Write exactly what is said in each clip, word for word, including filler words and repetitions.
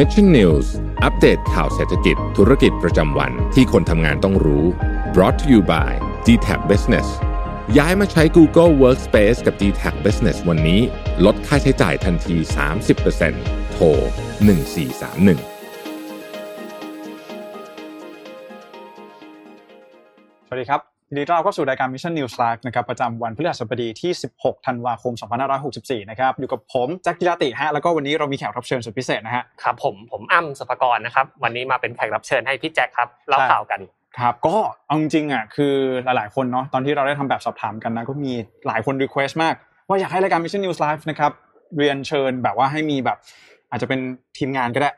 Mission News อัปเดตข่าวเศรษฐกิจธุรกิจประจำวันที่คนทำงานต้องรู้ Brought to you by Dtac Business ย้ายมาใช้ Google Workspace กับ Dtac Business วันนี้ลดค่าใช้จ่ายทันที สามสิบเปอร์เซ็นต์ โทรหนึ่งสี่สามหนึ่งสวัสดีครับยินดีต้อนรับเข้าสู่รายการ Mission News Live นะครับประจำวันพฤหัสบดีที่สิบหกธันวาคมสองพันห้าร้อยหกสิบสี่นะครับอยู่กับผมแจ็คกิรติฮะแล้วก็วันนี้เรามีแขกรับเชิญสุดพิเศษนะฮะครับผมผมอ้ำสภากรนะครับวันนี้มาเป็นแขกรับเชิญให้พี่แจ็คครับเล่าข่าวกันครับก็เอาจริงๆอ่ะคือหลายๆคนเนาะตอนที่เราได้ทำแบบสอบถามกันนะก็มีหลายคนรีเควสต์มากว่าอยากให้รายการ Mission News Live นะครับเรียนเชิญแบบว่าให้มีแบบอาจจะเป็นทีมงานก็ได้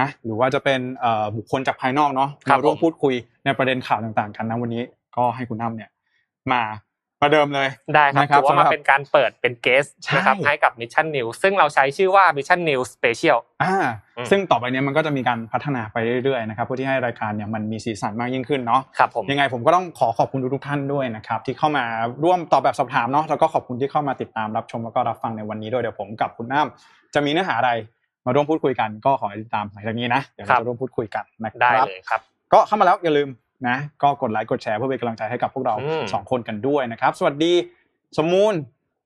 นะหรือว่าจะเป็นเอ่อบุคคลจากภายนอกเนาะมาร่วมพูดคุยในประเด็นข่าวต่างๆกันนะวันนี้ก็ให้คุณน้ำเนี่ยมาประเดิมเลยได้ครับว่ามาเป็นการเปิดเป็นเกสต์นะครับให้กับ Mission News ซึ่งเราใช้ชื่อว่า Mission News Special อ่าซึ่งต่อไปเนี้ยมันก็จะมีการพัฒนาไปเรื่อยๆนะครับเพื่อที่ให้รายการเนี่ยมันมีสีสันมากยิ่งขึ้นเนาะยังไงผมก็ต้องขอขอบคุณทุกๆท่านด้วยนะครับที่เข้ามาร่วมตอบแบบสอบถามเนาะแล้วก็ขอบคุณที่เข้ามาติดตามรับชมแล้วก็รับฟังในวันนี้ด้วยเดี๋ยวผมกับคุณน้ำจะมีเนื้อหาอะไรมาร่วมพูดคุยกันก็ขอติดตามหลังจากนี้นะเดี๋ยวเราจะร่วมพูดคุยกันนะครับก็เข้ามาแล้วอย่าลืมนะก็กดไลค์กดแชร์เพื่อเป็นกำลังใจให้กับพวกเราสองคนกันด้วยนะครับสวัสดีสมมูล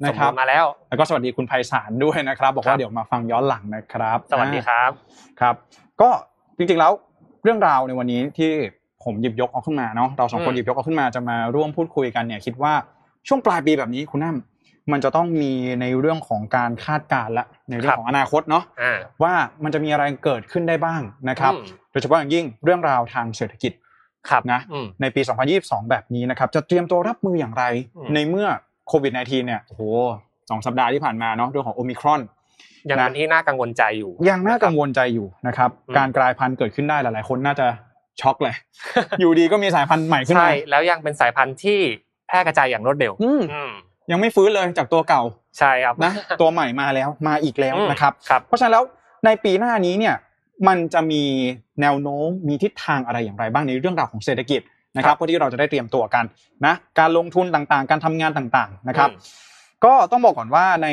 นะครับมาแล้วแล้วก็สวัสดีคุณไพศาลด้วยนะครับบอกว่าเดี๋ยวมาฟังย้อนหลังนะครับสวัสดีครับครับก็จริงๆแล้วเรื่องราวในวันนี้ที่ผมหยิบยกเอาขึ้นมาเนาะเราสองคนหยิบยกเอาขึ้นมาจะมาร่วมพูดคุยกันเนี่ยคิดว่าช่วงปลายปีแบบนี้คุณน้ำมันจะต้องมีในเรื่องของการคาดการณ์ละในเรื่องของอนาคตเนาะว่ามันจะมีอะไรเกิดขึ้นได้บ้างนะครับโดยเฉพาะอย่างยิ่งเรื่องราวทางเศรษฐกิจนะในปีสองพันยี่สิบสองแบบนี้นะครับจะเตรียมตัวรับมืออย่างไรในเมื่อโควิดสิบเก้า เนี่ยโอ้โหสองสัปดาห์ที่ผ่านมาเนาะเรื่องของโอมิครอนยังเป็นที่น่ากังวลใจอยู่ยังน่ากังวลใจอยู่นะครับการกลายพันธุ์เกิดขึ้นได้หลายๆคนน่าจะช็อกเลยอยู่ดีก็มีสายพันธุ์ใหม่ขึ้นมาใช่แล้วยังเป็นสายพันธุ์ที่แพร่กระจายอย่างรวดเร็วยังไม่ฟื้นเลยจากตัวเก่าใช่ครับนะตัวใหม่มาแล้วมาอีกแล้วนะครับเพราะฉะนั้นแล้วในปีหน้านี้เนี่ยมันจะมีแนวโน้มมีทิศทางอะไรอย่างไรบ้างในเรื่องราวของเศรษฐกิจนะครับเพื่อที่เราจะได้เตรียมตัวกันนะการลงทุนต่างๆการทำงานต่างๆนะครับก็ต้องบอกก่อนว่าใน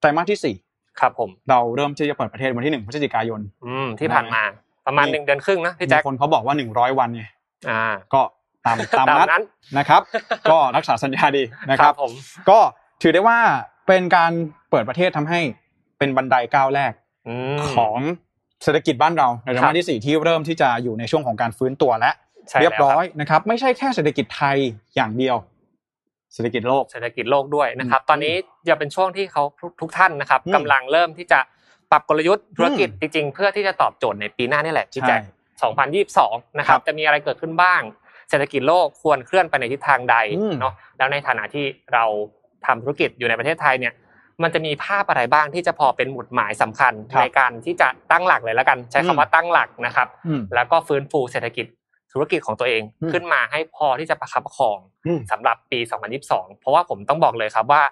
ไตรมาสที่สี่ครับผมเราเริ่มที่จะเปิดประเทศวันที่หนึ่งพฤศจิกายนอืมที่ผ่านมาประมาณหนึ่งเดือนครึ่งนะพี่แจ็คคนเขาบอกว่าหนึ่งร้อยวันไงอ่าก็ตามตามนั้นนะครับก็รักษาสัญญาดีนะครับก็ถือได้ว่าเป็นการเปิดประเทศทำให้เป็นบันไดก้าวแรกของเศรษฐกิจบ้านเราในระดับที่สี่ที่เริ่มที่จะอยู่ในช่วงของการฟื้นตัวและเรียบร้อยนะครับไม่ใช่แค่เศรษฐกิจไทยอย่างเดียวเศรษฐกิจโลกเศรษฐกิจโลกด้วยนะครับตอนนี้จะเป็นช่วงที่เขาทุกท่านนะครับกำลังเริ่มที่จะปรับกลยุทธ์ธุรกิจจริงๆเพื่อที่จะตอบโจทย์ในปีหน้านี่แหละที่จะสองพันยี่สิบสองนะครับจะมีอะไรเกิดขึ้นบ้างเศรษฐกิจโลกควรเคลื่อนไปในทิศทางใดเนาะแล้วในฐานะที่เราทำธุรกิจอยู่ในประเทศไทยเนี่ยมันจะมีภาพอะไรบ้างที่จะพอเป็นหมุดหมายสำคัญในการที่จะตั้งหลักเลยแล้วกันใช้คำว่าตั้งหลักนะครับแล้วก็ฟื้นฟูเศรษฐกิจธุรกิจของตัวเองขึ้นมาให้พอที่จะประคับประคองสำหรับปีสองพันยี่สิบสองเพราะว่าผมต้องบอกเลยครับว่า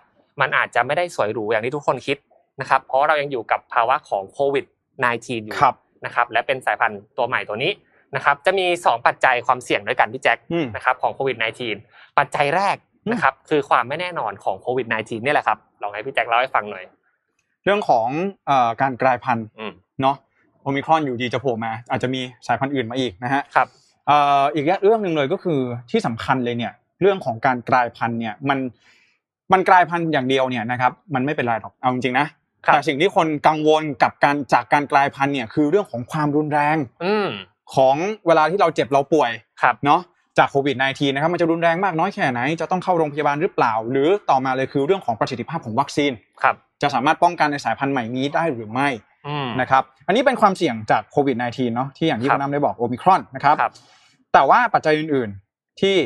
มันอาจจะไม่ได้สวยหรูอย่างที่ทุกคนคิดนะครับเพราะเรายังอยู่กับภาวะของโควิดสิบเก้า อยู่นะครับและเป็นสายพันธุ์ตัวใหม่ตัวนี้นะครับจะมีสองปัจจัยความเสี่ยงด้วยกันพี่แจ็คนะครับของโควิดสิบเก้า ปัจจัยแรกนะครับคือความไม่แน่นอนของโควิดสิบเก้า นี่แหละครับลองให้พี่แจ็คเล่าให้ฟังหน่อยเรื่องของเอ่อการกลายพันธุ์เนาะโอมิครอนอยู่ดีจะโผล่มาอาจจะมีสายพันธุ์อื่นมาอีกนะฮะครับเอ่ออีกเรื่องนึงเลยก็คือที่สำคัญเลยเนี่ยเรื่องของการกลายพันธุ์เนี่ยมันมันกลายพันธุ์อย่างเดียวเนี่ยนะครับมันไม่เป็นไรหรอกเอาจริงๆนะแต่สิ่งที่คนกังวลกับการจากการกลายพันธุ์เนี่ยคือเรื่องของความรุนแรงของเวลาที่เราเจ็บเราป่วยเนาะจากโควิดสิบเก้า นะครับมันจะรุนแรงมากน้อยแค่ไหนจะต้องเข้าโรงพยาบาลหรือเปล่าหรือต่อมาเลยคือเรื่องของประสิทธิภาพของวัคซีนจะสามารถป้องกันในสายพันธุ์ใหม่นี้ได้หรือไม่นะครับอันนี้เป็นความเสี่ยงจากโควิดสิบเก้า เนาะที่อย่างที่คุณน้ำได้บอกโอมิครอนนะครับแต่ว่าปัจจัยอื่นๆที่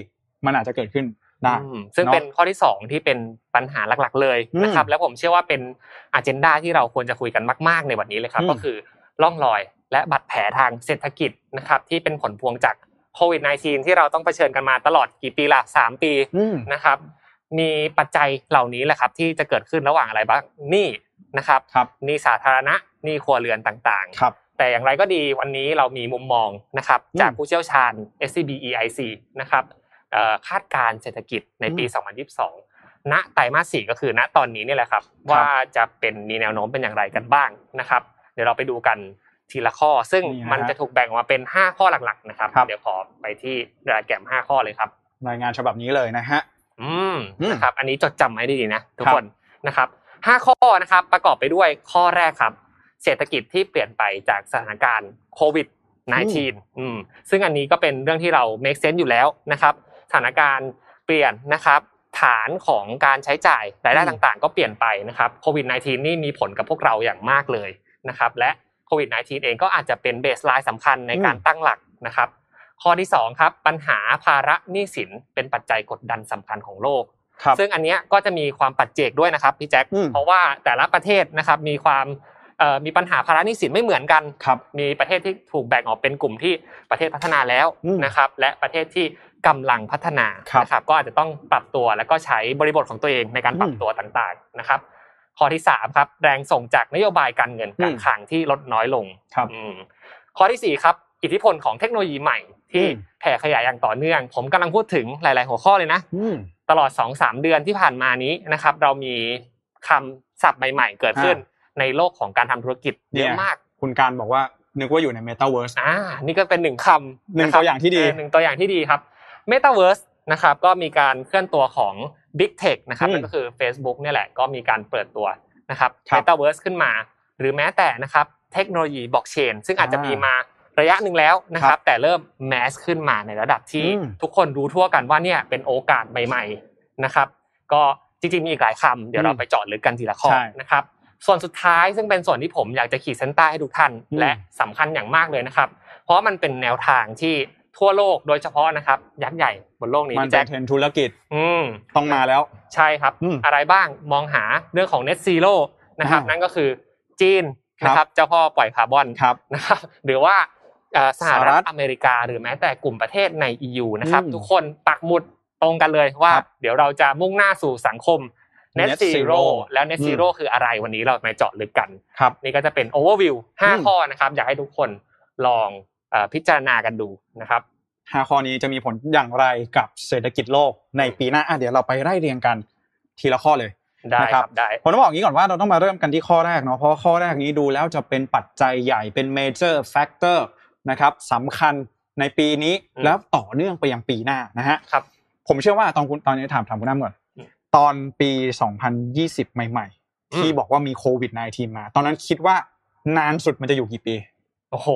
มันอาจจะเกิดขึ้นนะซึ่งเป็นข้อที่สองที่เป็นปัญหาหลักๆเลยนะครับแล้วผมเชื่อว่าเป็นอเจนดาที่เราควรจะคุยกันมากๆในวันนี้เลยครับก็คือร่องรอยและบาดแผลทางเศรษฐกิจนะครับที่เป็นผลพวงจากโควิดสิบเก้า ที่เราต้องเผชิญกันมาตลอดกี่ปีละสามปีนะครับมีปัจจัยเหล่านี้แหละครับที่จะเกิดขึ้นระหว่างอะไรบ้างหนี้นะครับหนี้สาธารณะหนี้ครัวเรือนต่างๆแต่อย่างไรก็ดีวันนี้เรามีมุมมองนะครับจากผู้เชี่ยวชาญ เอส ซี บี อี ไอ ซี นะครับเอ่อคาดการณ์เศรษฐกิจในปีสองพันยี่สิบสองณไตรมาสสี่ก็คือณตอนนี้นี่แหละครับว่าจะเป็นมีแนวโน้มเป็นอย่างไรกันบ้างนะครับเดี๋ยวเราไปดูกัน ทีละข้อซึ่งมันจะถูกแบ่งออกมาเป็นห้าข้อหลักๆนะครับเดี๋ยวขอไปที่ไดอะแกรมห้าข้อเลยครับรายงานฉบับนี้เลยนะฮะอืมนะครับอันนี้จดจำไว้ดีๆนะทุกคนนะครับห้าข้อนะครับประกอบไปด้วยข้อแรกครับเศรษฐกิจที่เปลี่ยนไปจากสถานการณ์โควิดสิบเก้า อืมซึ่งอันนี้ก็เป็นเรื่องที่เรา make sense อยู่แล้วนะครับสถานการณ์เปลี่ยนนะครับฐานของการใช้จ่ายรายได้ต่างๆก็เปลี่ยนไปนะครับโควิดสิบเก้า นี่มีผลกับพวกเราอย่างมากเลยนะครับและโควิดสิบเก้า เองก็อาจจะเป็นเบสไลน์สำคัญในการตั้งหลักนะครับข้อที่สองครับปัญหาภาระหนี้สินเป็นปัจจัยกดดันสำคัญของโลกซึ่งอันเนี้ยก็จะมีความปัจเจกด้วยนะครับพี่แจ็คเพราะว่าแต่ละประเทศนะครับมีความเอ่อมีปัญหาภาระหนี้สินไม่เหมือนกันมีประเทศที่ถูกแบ่งออกเป็นกลุ่มที่ประเทศพัฒนาแล้วนะครับและประเทศที่กำลังพัฒนานะครับก็อาจจะต้องปรับตัวแล้วก็ใช้บริบทของตัวเองในการปรับตัวต่างๆนะครับข้อที่สามครับแรงส่งจากนโยบายการเงินการคลังที่ลดน้อยลงครับอืมข้อที่สี่ครับอิทธิพลของเทคโนโลยีใหม่ที่แผ่ขยายอย่างต่อเนื่องผมกำลังพูดถึงหลายๆหัวข้อเลยนะตลอด สองถึงสาม เดือนที่ผ่านมานี้นะครับเรามีคำศัพท์ใหม่ๆเกิดขึ้นในโลกของการทำธุรกิจเยอะมากคุณการบอกว่านึกว่าอยู่ใน Metaverse อ่านี่ก็เป็นหนึ่งคำหนึ่งตัวอย่างที่ดีหนึ่งตัวอย่างที่ดีครับ Metaverse นะครับก็มีการเคลื่อนตัวของ Big Tech นะครับนั่นก็คือ Facebook เนี่ยแหละก็มีการเปิดตัวนะครับ Metaverse ขึ้นมาหรือแม้แต่นะครับเทคโนโลยี Blockchain ซึ่งอาจจะมีมาระยะหนึ่งแล้วนะครับแต่เริ่มแมสขึ้นมาในระดับที่ทุกคนรู้ทั่วกันว่าเนี่ยเป็นโอกาสใหม่ๆนะครับก็จริงๆมีอีกหลายคำเดี๋ยวเราไปเจาะลึกกันทีละข้อนะครับส่วนสุดท้ายซึ่งเป็นส่วนที่ผมอยากจะขีดเส้นใต้ให้ทุกท่านและสำคัญอย่างมากเลยนะครับเพราะมันเป็นแนวทางที่ทั่วโลกโดยเฉพาะนะครับยักษ์ใหญ่บนโลกนี้มันจะเป็นธุรกิจต้องมาแล้วใช่ครับอะไรบ้างมองหาเรื่องของ Net Zero นะครับนั่นก็คือจีนนะครับเจ้าพ่อปล่อยคาร์บอนนะครับหรือว่าสหรัฐอเมริกาหรือแม้แต่กลุ่มประเทศใน อี ยู นะครับทุกคนปักหมุดตรงกันเลยว่าเดี๋ยวเราจะมุ่งหน้าสู่สังคม Net Zero แล้ว Net Zero คืออะไรวันนี้เรามาเจาะลึกกันนี่ก็จะเป็น overview ห้าข้อนะครับอยากให้ทุกคนลองเอ่อพิจารณากันดูนะครับห้าข้อนี้จะมีผลอย่างไรกับเศรษฐกิจโลกในปีหน้าอ่ะเดี๋ยวเราไปไล่เรียงกันทีละข้อเลยได้ครับได้ผมต้องบอกอย่างนี้ก่อนว่าเราต้องมาเริ่มกันที่ข้อแรกเนาะเพราะข้อแรกนี้ดูแล้วจะเป็นปัจจัยใหญ่เป็น major factorนะครับสำคัญในปีนี้แล้วต่อเนื่องไปยังปีหน้านะฮะครับผมเชื่อว่าตอนคุณตอนนี้ถามถามคุณน้ำก่อนตอนปีสองพันยี่สิบใหม่ๆที่บอกว่ามีโควิดสิบเก้า มาตอนนั้นคิดว่านานสุดมันจะอยู่กี่ปีโอ้โห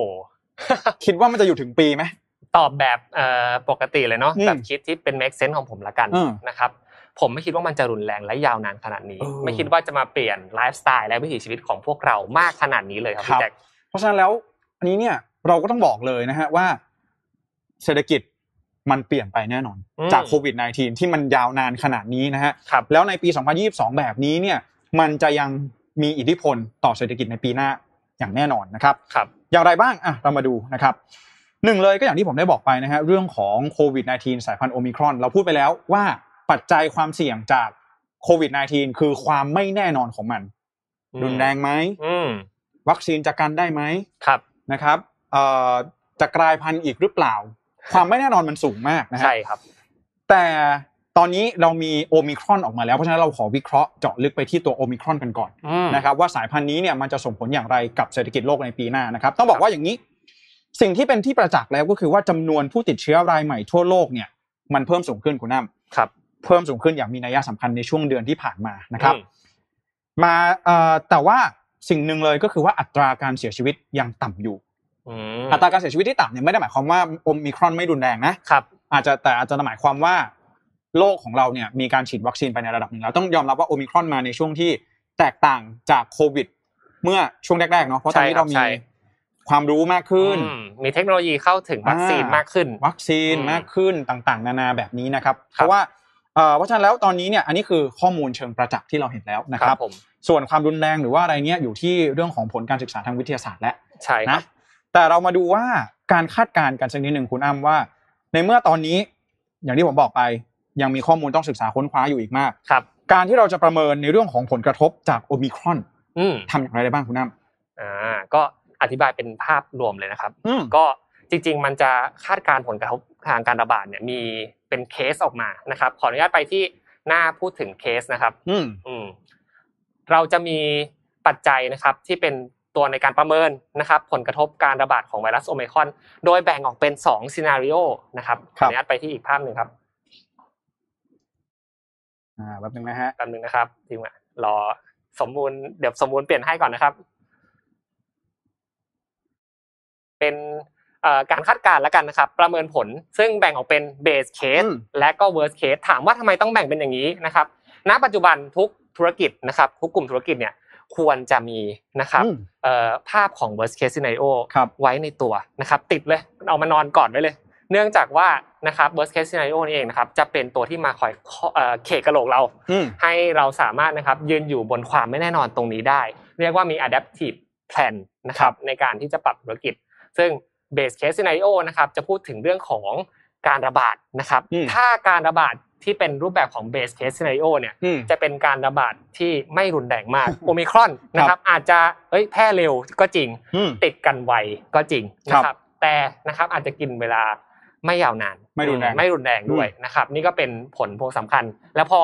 คิดว่ามันจะอยู่ถึงปีมั้ยตอบแบบเอ่อปกติเลยเนาะแบบคิดที่เป็น make sense ของผมละกันนะครับผมไม่คิดว่ามันจะรุนแรงและยาวนานขนาดนี้ไม่คิดว่าจะมาเปลี่ยนไลฟ์สไตล์และวิถีชีวิตของพวกเรามากขนาดนี้เลยครับพี่แจ็คเพราะฉะนั้นแล้วอันนี้เนี่ยเราก็ต้องบอกเลยนะฮะว่าเศรษฐกิจมันเปลี่ยนไปแน่นอนจากโควิดสิบเก้า ที่มันยาวนานขนาดนี้นะฮะแล้วในปีสองพันยี่สิบสองแบบนี้เนี่ยมันจะยังมีอิทธิพลต่อเศรษฐกิจในปีหน้าอย่างแน่นอนนะครับอย่างไรบ้างอ่ะเรามาดูนะครับหนึ่งเลยก็อย่างที่ผมได้บอกไปนะฮะเรื่องของโควิดสิบเก้า สายพันธุ์โอมิครอนเราพูดไปแล้วว่าปัจจัยความเสี่ยงจากโควิดสิบเก้า คือความไม่แน่นอนของมันรุนแรงไหมวัคซีนจะกันได้ไหมนะครับจะกลายพันธุ์อีกหรือเปล่าความไม่แน่นอนมันสูงมากนะฮะใช่ครับแต่ตอนนี้เรามีโอมิครอนออกมาแล้วเพราะฉะนั้นเราขอวิเคราะห์เจาะลึกไปที่ตัวโอมิครอนกันก่อนนะครับว่าสายพันธุ์นี้เนี่ยมันจะส่งผลอย่างไรกับเศรษฐกิจโลกในปีหน้านะครับต้องบอกว่าอย่างนี้สิ่งที่เป็นที่ประจักษ์แล้วก็คือว่าจำนวนผู้ติดเชื้อรายใหม่ทั่วโลกเนี่ยมันเพิ่มสูงขึ้นคุณน้ำครับเพิ่มสูงขึ้นอย่างมีนัยสำคัญในช่วงเดือนที่ผ่านมานะครับมาแต่ว่าสิ่งนึงเลยก็คือว่าอัตราการเสียชีวิตยังต่ำอยู่อัตราการเสียชีวิตที่ต่ำเนี่ยไม่ได้หมายความว่าโอมิครอนไม่รุนแรงนะครับอาจจะแต่อาจจะหมายความว่าโลกของเราเนี่ยมีการฉีดวัคซีนไปในระดับนึงแล้วต้องยอมรับว่าโอมิครอนมาในช่วงที่แตกต่างจากโควิดเมื่อช่วงแรกๆเนาะเพราะตอนนี้เรามีความรู้มากขึ้นมีเทคโนโลยีเข้าถึงวัคซีนมากขึ้นวัคซีนมากขึ้นต่างๆนานาแบบนี้นะครับเพราะว่าเอ่อเพราะฉะนั้นแล้วตอนนี้เนี่ยอันนี้คือข้อมูลเชิงประจักษ์ที่เราเห็นแล้วนะครับส่วนความรุนแรงหรือว่าอะไรเนี่ยอยู่ที่เรื่องของผลการศึกษาทางวิทยาศาสตร์และใช่นะแต่เรามาดูว่าการคาดการณ์กันสักนิดนึงคุณอ้ำว่าในเมื่อตอนนี้อย่างที่ผมบอกไปยังมีข้อมูลต้องศึกษาค้นคว้าอยู่อีกมากครับการที่เราจะประเมินในเรื่องของผลกระทบจากโอมิครอนทำอย่างไรได้บ้างคุณอ้ำอ่าก็อธิบายเป็นภาพรวมเลยนะครับก็จริงๆมันจะคาดการณ์ผลกระทบทางการระบาดเนี่ยมีเป็นเคสออกมานะครับขออนุญาตไปที่หน้าพูดถึงเคสนะครับอืมเราจะมีปัจจัยนะครับที่เป็น ตัวในการประเมินนะครับผลกระทบการระบาดของไวรัสโอไมครอนโดยแบ่งออกเป็นสองซีนาริโอนะครับขออนุญาตไปที่อีกภาพนึงครับอ่าแป๊บนึงนะฮะแป๊บนึงนะครับทีมอ่ะรอสมบูรณ์เดี๋ยวสมบูรณ์เปลี่ยนให้ก่อนนะครับเป็นเอ่อการคาดการณ์แล้วกันนะครับประเมินผลซึ่งแบ่งออกเป็นเบสเคสและก็เวิร์สเคสถามว่าทำไมต้องแบ่งเป็นอย่างนี้นะครับณปัจจุบันทุกธุรกิจนะครับทุกกลุ่มธุรกิจเนี่ยควรจะมีนะครับเอ่อภาพของ worst case scenario ไว้ในตัวนะครับติดเลยเอามานอนกอดไว้เลยเนื่องจากว่านะครับ worst case scenario นี่เองนะครับจะเป็นตัวที่มาคอยเอ่อเขกกระโหลกเราให้เราสามารถนะครับยืนอยู่บนความไม่แน่นอนตรงนี้ได้เรียกว่ามี adaptive plan นะครับในการที่จะปรับธุรกิจซึ่ง base case scenario นะครับจะพูดถึงเรื่องของการระบาดนะครับถ้าการระบาดที่เป็นรูปแบบของ base case scenario เนี่ยจะเป็นการระบาดที่ไม่รุนแรงมากโอไมครอนนะครับอาจจะเอ้ยแพร่เร็วก็จริงติดกันไวก็จริงนะครับแต่นะครับอาจจะกินเวลาไม่ยาวนานไม่รุนแรงไม่รุนแรงด้วยนะครับนี่ก็เป็นผลพวงสำคัญแล้วพอ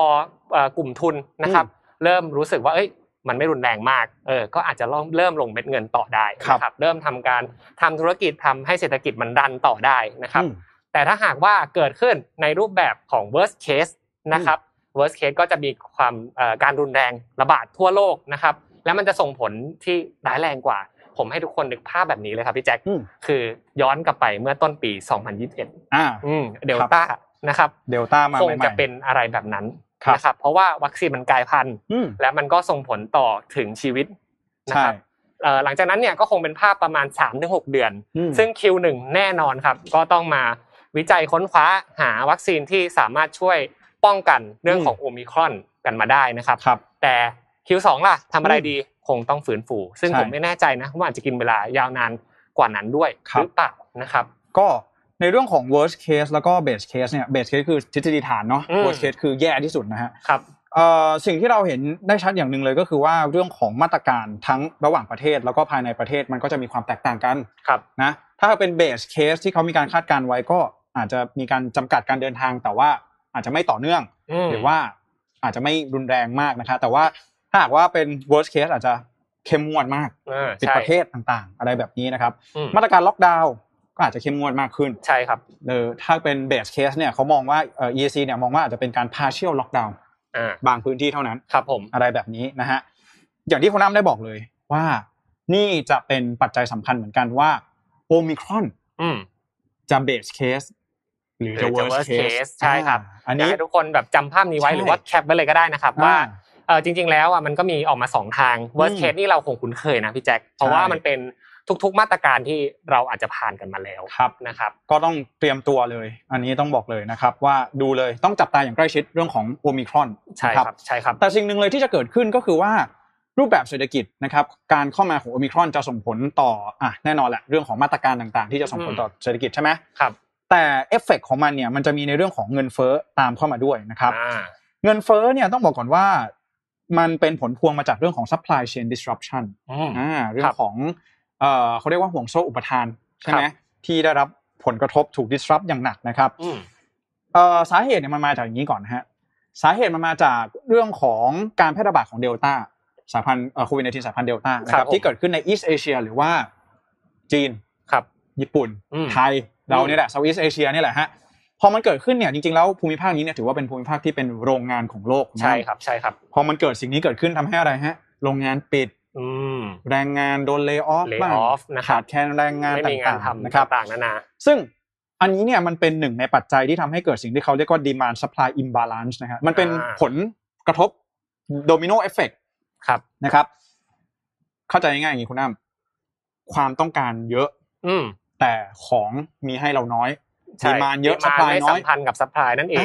เอ่อกลุ่มทุนนะครับเริ่มรู้สึกว่าเอ้ยมันไม่รุนแรงมากเออก็อาจจะเริ่มลงเม็ดเงินต่อได้นะครับเริ่มทำการทำธุรกิจทำให้เศรษฐกิจมันรันต่อได้นะครับแต่ถ้าหากว่าเกิดขึ้นในรูปแบบของ worst case นะครับ worst case ก็จะมีความเอ่อการรุนแรงระบาดทั่วโลกนะครับแล้วมันจะส่งผลที่ร้ายแรงกว่าผมให้ทุกคนนึกภาพแบบนี้เลยครับพี่แจ็คคือย้อนกลับไปเมื่อต้นปีสองพันยี่สิบเอ็ดอ่าอืมเดลต้านะครับเดลต้ามาใหม่ๆคงจะเป็นอะไรแบบนั้นนะครับเพราะว่าวัคซีนมันกลายพันธุ์และมันก็ส่งผลต่อถึงชีวิตนะครับเอ่อหลังจากนั้นเนี่ยก็คงเป็นภาพประมาณ สามถึงหก เดือนซึ่ง คิว หนึ่ง แน่นอนครับก็ต้องมาวิจัยค้นคว้าหาวัคซีนที่สามารถช่วยป้องกันเรื่องของโอไมครอนกันมาได้นะครับแต่ คิว สอง ล่ะทำอะไรดีคงต้องฟื้นฟูซึ่งผมไม่แน่ใจนะว่าอาจจะกินเวลายาวนานกว่านั้นด้วยหรือเปล่านะครับก็ในเรื่องของ worst case แล้วก็ best case เนี่ย best case คือทฤษฎีฐานเนาะ worst case คือแย่ที่สุดนะฮะครับเอ่อสิ่งที่เราเห็นได้ชัดอย่างนึงเลยก็คือว่าเรื่องของมาตรการทั้งระหว่างประเทศแล้วก็ภายในประเทศมันก็จะมีความแตกต่างกันนะถ้าเป็น best case ที่เขามีการคาดการไว้ก็อาจจะมีการจำกัดการเดินทางแต่ว่าอาจจะไม่ต่อเนื่องหรือว่าอาจจะไม่รุนแรงมากนะคะแต่ว่าถ้าหากว่าเป็น worst case อาจจะเข้มงวดมากปิดประเทศต่างๆอะไรแบบนี้นะครับมาตรการล็อกดาวน์ก็อาจจะเข้มงวดมากขึ้นใช่ครับเออถ้าเป็น best case เนี่ยเขามองว่า อี ไอ ซี เนี่ยมองว่าอาจจะเป็นการ partial lockdown บางพื้นที่เท่านั้นครับผมอะไรแบบนี้นะฮะอย่างที่คุณน้ำได้บอกเลยว่านี่จะเป็นปัจจัยสำคัญเหมือนกันว่าโอมิครอนจะ best caseหรือจะ worst case ใช่ครับอันนี้ทุกคนแบบจำภาพนี้ไว้หรือว่าแคปไว้เลยก็ได้นะครับว่าเอ่อจริงๆแล้วอ่ะมันก็มีออกมาสองทาง worst case นี่เราคงคุ้นเคยนะพี่แจ็คเพราะว่ามันเป็นทุกๆมาตรการที่เราอาจจะผ่านกันมาแล้วนะครับก็ต้องเตรียมตัวเลยอันนี้ต้องบอกเลยนะครับว่าดูเลยต้องจับตาอย่างใกล้ชิดเรื่องของโอไมครอนใช่ครับใช่ครับแต่สิ่งนึงเลยที่จะเกิดขึ้นก็คือว่ารูปแบบเศรษฐกิจนะครับการเข้ามาของโอไมครอนจะส่งผลต่ออ่ะแน่นอนแหละเรื่องของมาตรการต่างๆที่จะส่งผลต่อเศรษฐกิจใช่มั้ยครับแต่เอฟเฟคของมันเนี่ยมันจะมีในเรื่องของเงินเฟ้อตามเข้ามาด้วยนะครับเงินเฟ้อเนี่ยต้องบอกก่อนว่ามันเป็นผลพวงมาจากเรื่องของ supply chain disruption อ่าเรื่องของเอ่อเค้าเรียกว่าห่วงโซ่อุปทานใช่มั้ยที่ได้รับผลกระทบถูก disrupt อย่างหนักนะครับเอ่อสาเหตุเนี่ยมันมาจากอย่างนี้ก่อนนะฮะสาเหตุมันมาจากเรื่องของการแพร่ระบาดของเดลต้าสายพันธุ์เอ่อ โควิดสิบเก้า สายพันธุ์เดลต้านะครับที่เกิดขึ้นใน East Asia หรือว่าจีนครับญี่ปุ่นไทยเราเนี่ยแหละ Southeast Asia เนี่ยแหละฮะพอมันเกิดขึ้นเนี่ยจริงๆแล้วภูมิภาคนี้เนี่ยถือว่าเป็นภูมิภาคที่เป็นโรงงานของโลกใช่ครับใช่ครับพอมันเกิดสิ่งนี้เกิดขึ้นทำให้อะไรฮะโรงงานปิดอืมแรงงานโดนเลย์ออฟบ้างขาดแคลนแรงงานต่างๆนะครับต่างๆนานาซึ่งอันนี้เนี่ยมันเป็นหนึ่งในปัจจัยที่ทำให้เกิดสิ่งที่เค้าเรียกว่า demand supply imbalance นะฮะมันเป็นผลกระทบโดมิโนเอฟเฟคครับนะครับเข้าใจง่ายๆอย่างงี้คุณน้ำความต้องการเยอะอืมแต่ของมีให้เราน้อยดีมานด์เยอะซัพพลายน้อยสัมพันธ์กับซัพพลายนั่นเอง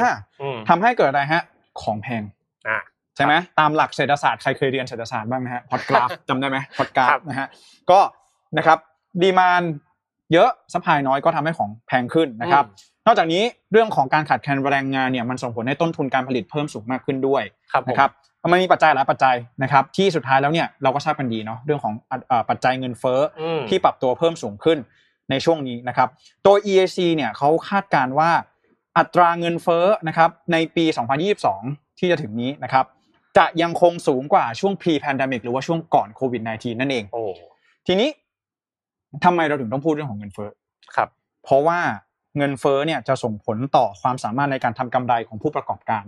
ทำให้เกิดอะไรฮะของแพงอ่ะใช่มั้ยตามหลักเศรษฐศาสตร์ใครเคยเรียนเศรษฐศาสตร์บ้างมั้ยฮะพอดกราฟจำได้มั้ยพอดกราฟนะฮะก็นะครับดีมานด์เยอะซัพพลายน้อยก็ทำให้ของแพงขึ้นนะครับนอกจากนี้เรื่องของการขาดแคลนแรงงานเนี่ยมันส่งผลให้ต้นทุนการผลิตเพิ่มสูงมากขึ้นด้วยนะครับมันมีปัจจัยหลายปัจจัยนะครับที่สุดท้ายแล้วเนี่ยเราก็ทราบกันดีเนาะเรื่องของเอ่อปัจจัยเงินเฟ้อที่ปรับตัวเพิ่มสูงขึ้นในช่วงนี้นะครับโดย อี ไอ ซี เนี่ยเค้าคาดการณ์ว่าอัตราเงินเฟ้อนะครับในปีสองพันยี่สิบสองที่จะถึงนี้นะครับจะยังคงสูงกว่าช่วง pre pandemic หรือว่าช่วงก่อนโควิดสิบเก้า นั่นเอง ทีนี้ทำไมเราถึงต้องพูดเรื่องของเงินเฟ้อครับเพราะว่าเงินเฟ้อเนี่ยจะส่งผลต่อความสามารถในการทำกำไรของผู้ประกอบการ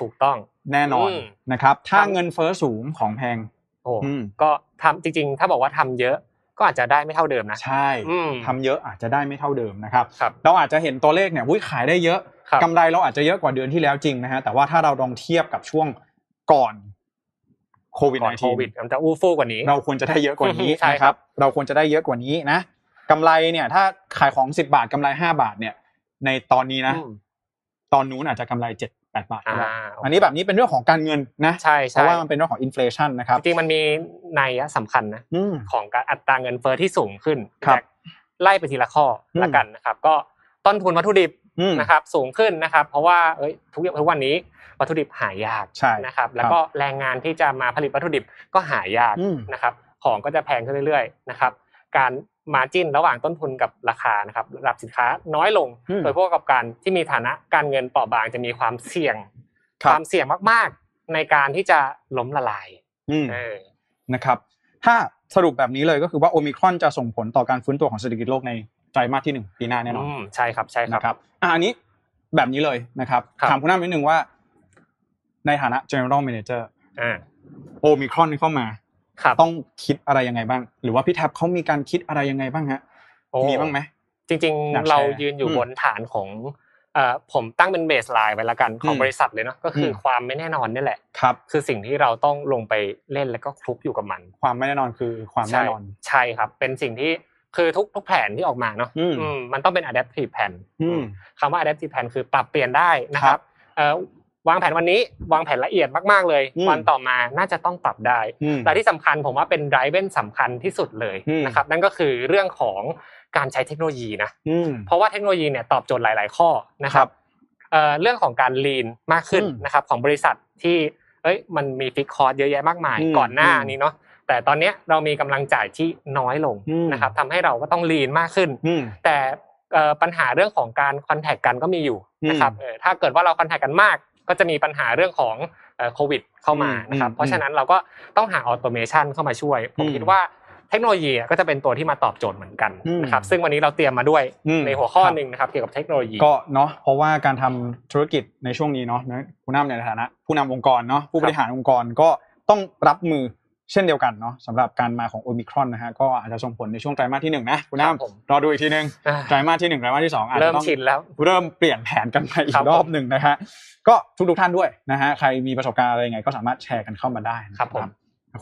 ถูกต้องแน่นอนนะครับถ้าเงินเฟ้อสูงของแพงโอ้ก็ทำจริงๆถ้าบอกว่าทำเยอะก็อาจจะได้ไม่เท่าเดิมนะใช่ทำเยอะอาจจะได้ไม่เท่าเดิมนะครับเราอาจจะเห็นตัวเลขเนี่ยขายได้เยอะกำไรเราอาจจะเยอะกว่าเดือนที่แล้วจริงนะฮะแต่ว่าถ้าเราลองเทียบกับช่วงก่อนโควิดก่อนโควิดมันจะอู้ฟู่กว่านี้เราควรจะได้เยอะกว่านี้นะครับเราควรจะได้เยอะกว่านี้นะกำไรเนี่ยถ้าขายของสิบบาทกำไรห้าบาทเนี่ยในตอนนี้นะตอนนู้นอาจจะกำไรเจ็ดแปดบาทก็ได้อันนี้แบบนี้เป็นเรื่องของการเงินนะเพราะว่ามันเป็นเรื่องของอินเฟลชันนะครับจริงมันมีนัยสำคัญนะของการอัตราเงินเฟ้อที่สูงขึ้นไล่ไปทีละข้อละกันนะครับก็ต้นทุนวัตถุดิบนะครับสูงขึ้นนะครับเพราะว่าเอ้ยทุกทุกวันนี้วัตถุดิบหายากนะครับแล้วก็แรงงานที่จะมาผลิตวัตถุดิบก็หายากนะครับของก็จะแพงขึ้นเรื่อยๆนะครับการมาร์จิ้นระหว่างต้นทุนกับราคานะครับระดับสินค้าน้อยลงโดยผู้ประกอบการที่มีฐานะการเงินเปราะบางจะมีความเสี่ยงความเสี่ยงมากๆในการที่จะล้มละลายนะครับถ้าสรุปแบบนี้เลยก็คือว่าโอมิครอนจะส่งผลต่อการฟื้นตัวของเศรษฐกิจโลกในไตรมาสที่หนึ่งปีหน้าแน่นอนใช่ครับใช่ครับอันนี้แบบนี้เลยนะครับถามคุณน้ำนิดนึงว่าในฐานะ General Manager อ่าโอมิครอนเข้ามาต้องคิดอะไรยังไงบ้างหรือว่าพี่แท็บเค้ามีการคิดอะไรยังไงบ้างฮะมีบ้างมั้ยจริงๆเรายืนอยู่บนฐานของเอ่อผมตั้งเป็นเบสไลน์ไว้ละกันของบริษัทเลยเนาะก็คือความไม่แน่นอนนี่แหละครับคือสิ่งที่เราต้องลงไปเล่นแล้วก็คลุกอยู่กับมันความไม่แน่นอนคือความแน่นอนใช่ครับเป็นสิ่งที่คือทุกทุกแผนที่ออกมาเนาะอืมมันต้องเป็น adaptive plan อืมคำว่า adaptive plan คือปรับเปลี่ยนได้นะครับเอ่อวางแผนวันนี้วางแผนละเอียดมากๆเลยวันต่อมาน่าจะต้องปรับได้แต่ที่สำคัญผมว่าเป็นไดรเวนสำคัญที่สุดเลยนะครับนั่นก็คือเรื่องของการใช้เทคโนโลยีนะเพราะว่าเทคโนโลยีเนี่ยตอบโจทย์หลายๆข้อนะครับเอ่อเรื่องของการ lean มากขึ้นนะครับของบริษัทที่เอ้ยมันมี fixed cost เยอะแยะมากมายก่อนหน้านี้เนาะแต่ตอนเนี้ยเรามีกำลังจ่ายที่น้อยลงนะครับทำให้เราก็ต้อง lean มากขึ้นแต่เอ่อปัญหาเรื่องของการ contact กันก็มีอยู่นะครับเอ่อถ้าเกิดว่าเรา contact กันมากก็จะมีปัญหาเรื่องของเอ่อโควิดเข้ามานะครับเพราะฉะนั้นเราก็ต้องหาออโตเมชันเข้ามาช่วยผมคิดว่าเทคโนโลยีก็จะเป็นตัวที่มาตอบโจทย์เหมือนกันนะครับซึ่งวันนี้เราเตรียมมาด้วยในหัวข้อนึงนะครับเกี่ยวกับเทคโนโลยีก็เนาะเพราะว่าการทำธุรกิจในช่วงนี้เนาะผู้นำในฐานะผู้นำองค์กรเนาะผู้บริหารองค์กรก็ต้องรับมือเช่นเดียวกันเนาะสำหรับการมาของโอมิครอนนะฮะก็อาจจะส่งผลในช่วงไตรมาสที่หนึ่งนะคุณน้ำรอดูอีกทีนึงไตรมาสที่หนึ่งไตรมาสที่สองอาจจะต้องเริ่มเปลี่ยนแผนกันไปอีกรอบนึงนะฮะก็ทุกๆท่านด้วยนะฮะใครมีประสบการณ์อะไรยังไงก็สามารถแชร์กันเข้ามาได้นะครับผม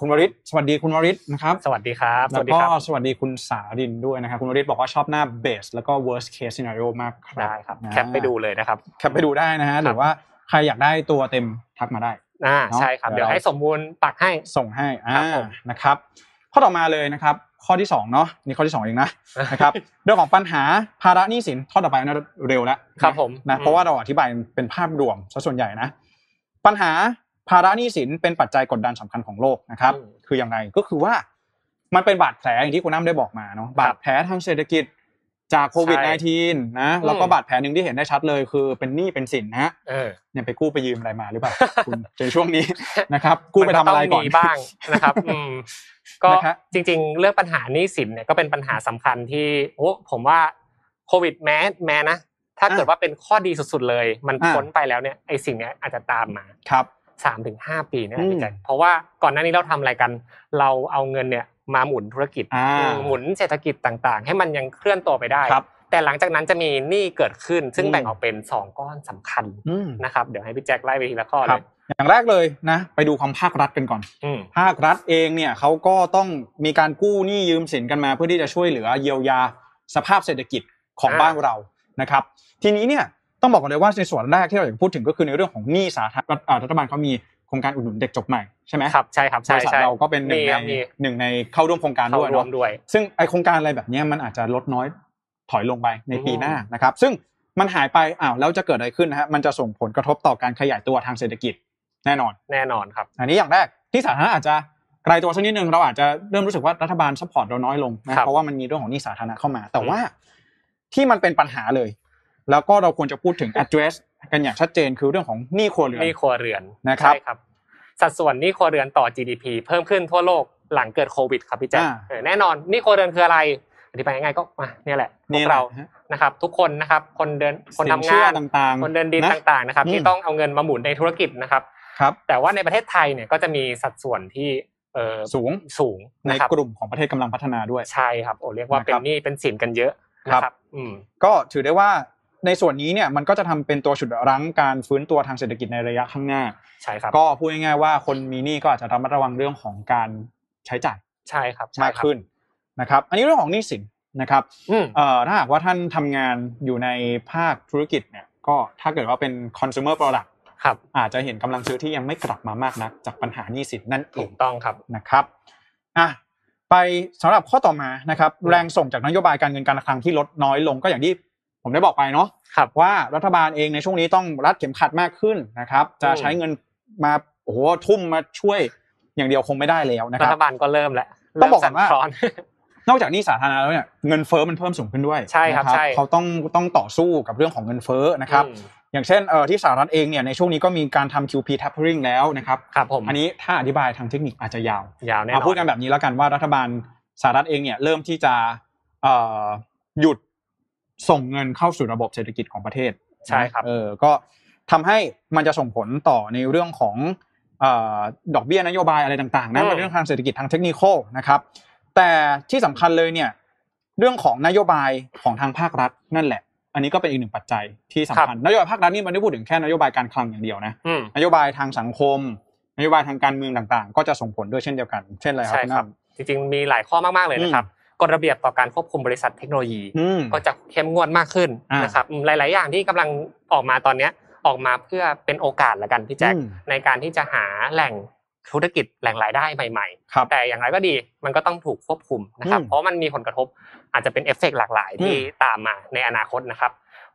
คุณวริศสวัสดีคุณวริศนะครับสวัสดีครับสวัสดีครับแล้วก็สวัสดีคุณสารินด้วยนะครับคุณวริศบอกว่าชอบหน้า base แล้วก็ worst case scenario มากครับได้ครับแคปไปดูเลยนะครับแคปไปดูได้นะฮะหรือว่าใครอยากได้ตัวเต็มทักมาได้อ่าใช่ครับเดี๋ยวให้สมบูรณ์ปักให้ส่งให้อ่านะครับข้อต่อมาเลยนะครับข้อที่สองเนาะนี่ข้อที่สองเองนะนะครับเรื่องของปัญหาภาระหนี้สินข้อต่อไปน่าเร็วแล้วครับผมนะเพราะว่าเราอธิบายเป็นภาพรวมซะส่วนใหญ่นะปัญหาภาระหนี้สินเป็นปัจจัยกดดันสำคัญของโลกนะครับคือยังไงก็คือว่ามันเป็นบาดแผลอย่างที่คุณน้ำได้บอกมาเนาะบาดแผลทางเศรษฐกิจจากโควิดสิบเก้า นะแล้วก็บาดแผลนึงที่เห็นได้ชัดเลยคือเป็นหนี้เป็นสินนะฮะเออเนี่ยไปกู้ไปยืมอะไรมาหรือเปล่าคุณในช่วงนี้นะครับกู้ไปทำอะไรก่อนมีบ้างนะครับอืมก็จริงๆเรื่องปัญหาหนี้สินเนี่ยก็เป็นปัญหาสำคัญที่โอ้ผมว่าโควิดแม้แม้นะถ้าเกิดว่าเป็นข้อดีสุดๆเลยมันพ้นไปแล้วเนี่ยไอ้สิ่งเนี้ยอาจจะตามมาครับ สามถึงห้า ปีเนี่ยพี่แจ็คเพราะว่าก่อนหน้านี้เราทำอะไรกันเราเอาเงินเนี่ยมาหมุนธุรกิจหมุนเศรษฐกิจต่างๆให้มันยังเคลื่อนตัวไปได้แต่หลังจากนั้นจะมีหนี้เกิดขึ้นซึ่งแบ่งออกเป็นสองก้อนสำคัญนะครับเดี๋ยวให้พี่แจ็คไล่ไปทีละข้อเลยอย่างแรกเลยนะไปดูความภาครัฐกันก่อนภาครัฐเองเนี่ยเค้าก็ต้องมีการกู้หนี้ยืมสินกันมาเพื่อที่จะช่วยเหลือเยียวยาสภาพเศรษฐกิจของบ้านเรานะครับทีนี้เนี่ยต้องบอกก่อนเลยว่าในส่วนแรกที่เราอยากพูดถึงก็คือในเรื่องของหนี้สาธารณะรัฐบาลเค้ามีโครงการอุดหนุนเด็กจบใหม่ใช่มั้ยครับใช่ครับใช่ๆเราก็เป็นหนึ่งในหนึ่งในเข้าร่วมโครงการด้วยเนาะซึ่งไอ้โครงการอะไรแบบเนี้ยมันอาจจะลดน้อยถอยลงไปในปีหน้านะครับซึ่งมันหายไปอ้าวแล้วจะเกิดอะไรขึ้นฮะมันจะส่งผลกระทบต่อการขยายตัวทางเศรษฐกิจแน่นอนแน่นอนครับอันนี้อย่างแรกที่สาธารณะอาจจะไกลตัวสักนิดนึงเราอาจจะเริ่มรู้สึกว่ารัฐบาลซัพพอร์ตเราน้อยลงนะเพราะว่ามันมีเรื่องของหนี้สาธารณะเข้ามาแต่ว่าที่มันเป็นปัญหาเลยแล้วก็เราควรจะพูดถึง address กันอย่างชัดเจนคือเรื่องของหนี้ครัวเรือนหนี้ครัวเรือนนะครับสัดส่วนหนี้ครัวเรือนต่อ จี ดี พี เพิ่มขึ้นทั่วโลก หลังเกิดโควิดครับพี่แจ๊คแน่นอนนี่ครัวเรือนคืออะไรอธิบายง่ายๆก็มาเนี่ยแหละพวกเรานะครับทุกคนนะครับคนเดินคนทำงานคนเดินดินต่างๆนะครับที่ต้องเอาเงินมาหมุนในธุรกิจนะครับแต่ว่าในประเทศไทยเนี่ยก็จะมีสัดส่วนที่สูงสูงในกลุ่มของประเทศกำลังพัฒนาด้วยใช่ครับโอ้เรียกว่าเป็นหนี้เป็นสินกันเยอะนะครับก็ถือได้ว่าในส่วนนี้เนี่ยมันก็จะทำเป็นตัวฉุดรั้งการฟื้นตัวทางเศรษฐกิจในระยะข้างหน้าใช่ครับก็พูดง่ายๆว่าคนมีหนี้ก็อาจจะระมัดระวังเรื่องของการใช้จ่ายใช่ครับมากขึ้นนะครับอันนี้เรื่องของหนี้สินนะครับถ้าหากว่าท่านทำงานอยู่ในภาคธุรกิจเนี่ยก็ถ้าเกิดว่าเป็น consumer product ครับอาจจะเห็นกำลังซื้อที่ยังไม่กลับมามากนักจากปัญหาหนี้สินนั่นเองถูกต้องครับนะครับอ่ะไปสำหรับข้อต่อมานะครับแรงส่งจากนโยบายการเงินการคลังที่ลดน้อยลงก็อย่างที่ผมได้บอกไปเนาะว่ารัฐบาลเองในช่วงนี้ต้องรัดเข็มขัดมากขึ้นนะครับจะใช้เงินมาโอ้โหทุ่มมาช่วยอย่างเดียวคงไม่ได้แล้วนะครับรัฐบาลก็เริ่มแล้วต้องบอกว่านอกจากนี้สาธารณะแล้วเนี่ยเงินเฟ้อมันเพิ่มสูงขึ้นด้วยใช่ครับเขาต้องต้องต่อสู้กับเรื่องของเงินเฟ้อนะครับอย่างเช่นเอ่อที่สหรัฐเองเนี่ยในช่วงนี้ก็มีการทำ คิว พี tapering แล้วนะครับครับผมอันนี้ถ้าอธิบายทางเทคนิคอาจจะยาวยาวแน่นอนพูดกันแบบนี้แล้วกันว่ารัฐบาลสหรัฐเองเนี่ยเริ่มที่จะเอ่อหยุดส่งเงินเข้าสู่ระบบเศรษฐกิจของประเทศใช่ครับเออก็ทำให้มันจะส่งผลต่อในเรื่องของเอ่อดอกเบี้ยนโยบายอะไรต่างๆนะเป็นเรื่องทางเศรษฐกิจทางเทคนิคอลนะครับแต่ที่สำคัญเลยเนี่ยเรื่องของนโยบายของทางภาครัฐนั่นแหละอันนี้ก็เป็นอีกหนึ่งปัจจัยที่สำคัญนโยบายภาครัฐนี่มันไม่พูดถึงแค่นโยบายการคลังอย่างเดียวนะนโยบายทางสังคมนโยบายทางการเมืองต่างๆก็จะส่งผลด้วยเช่นเดียวกันเช่นอะไรครับใช่ครับจริงๆมีหลายข้อมากๆเลยนะครับกฎระเบียบต่อการควบคุมบริษัทเทคโนโลยีก็จะเข้มงวดมากขึ้นนะครับหลายๆอย่างที่กำลังออกมาตอนนี้ออกมาเพื่อเป็นโอกาสละกันพี่แจ็คในการที่จะหาแหล่งธุรกิจแหล่งรายได้ใหม่ๆแต่อย่างไรก็ดีมันก็ต้องถูกควบคุมนะครับเพราะมันมีผลกระทบอาจจะเป็นเอฟเฟกต์หลากหลายที่ตามมาในอนาคตนะครับ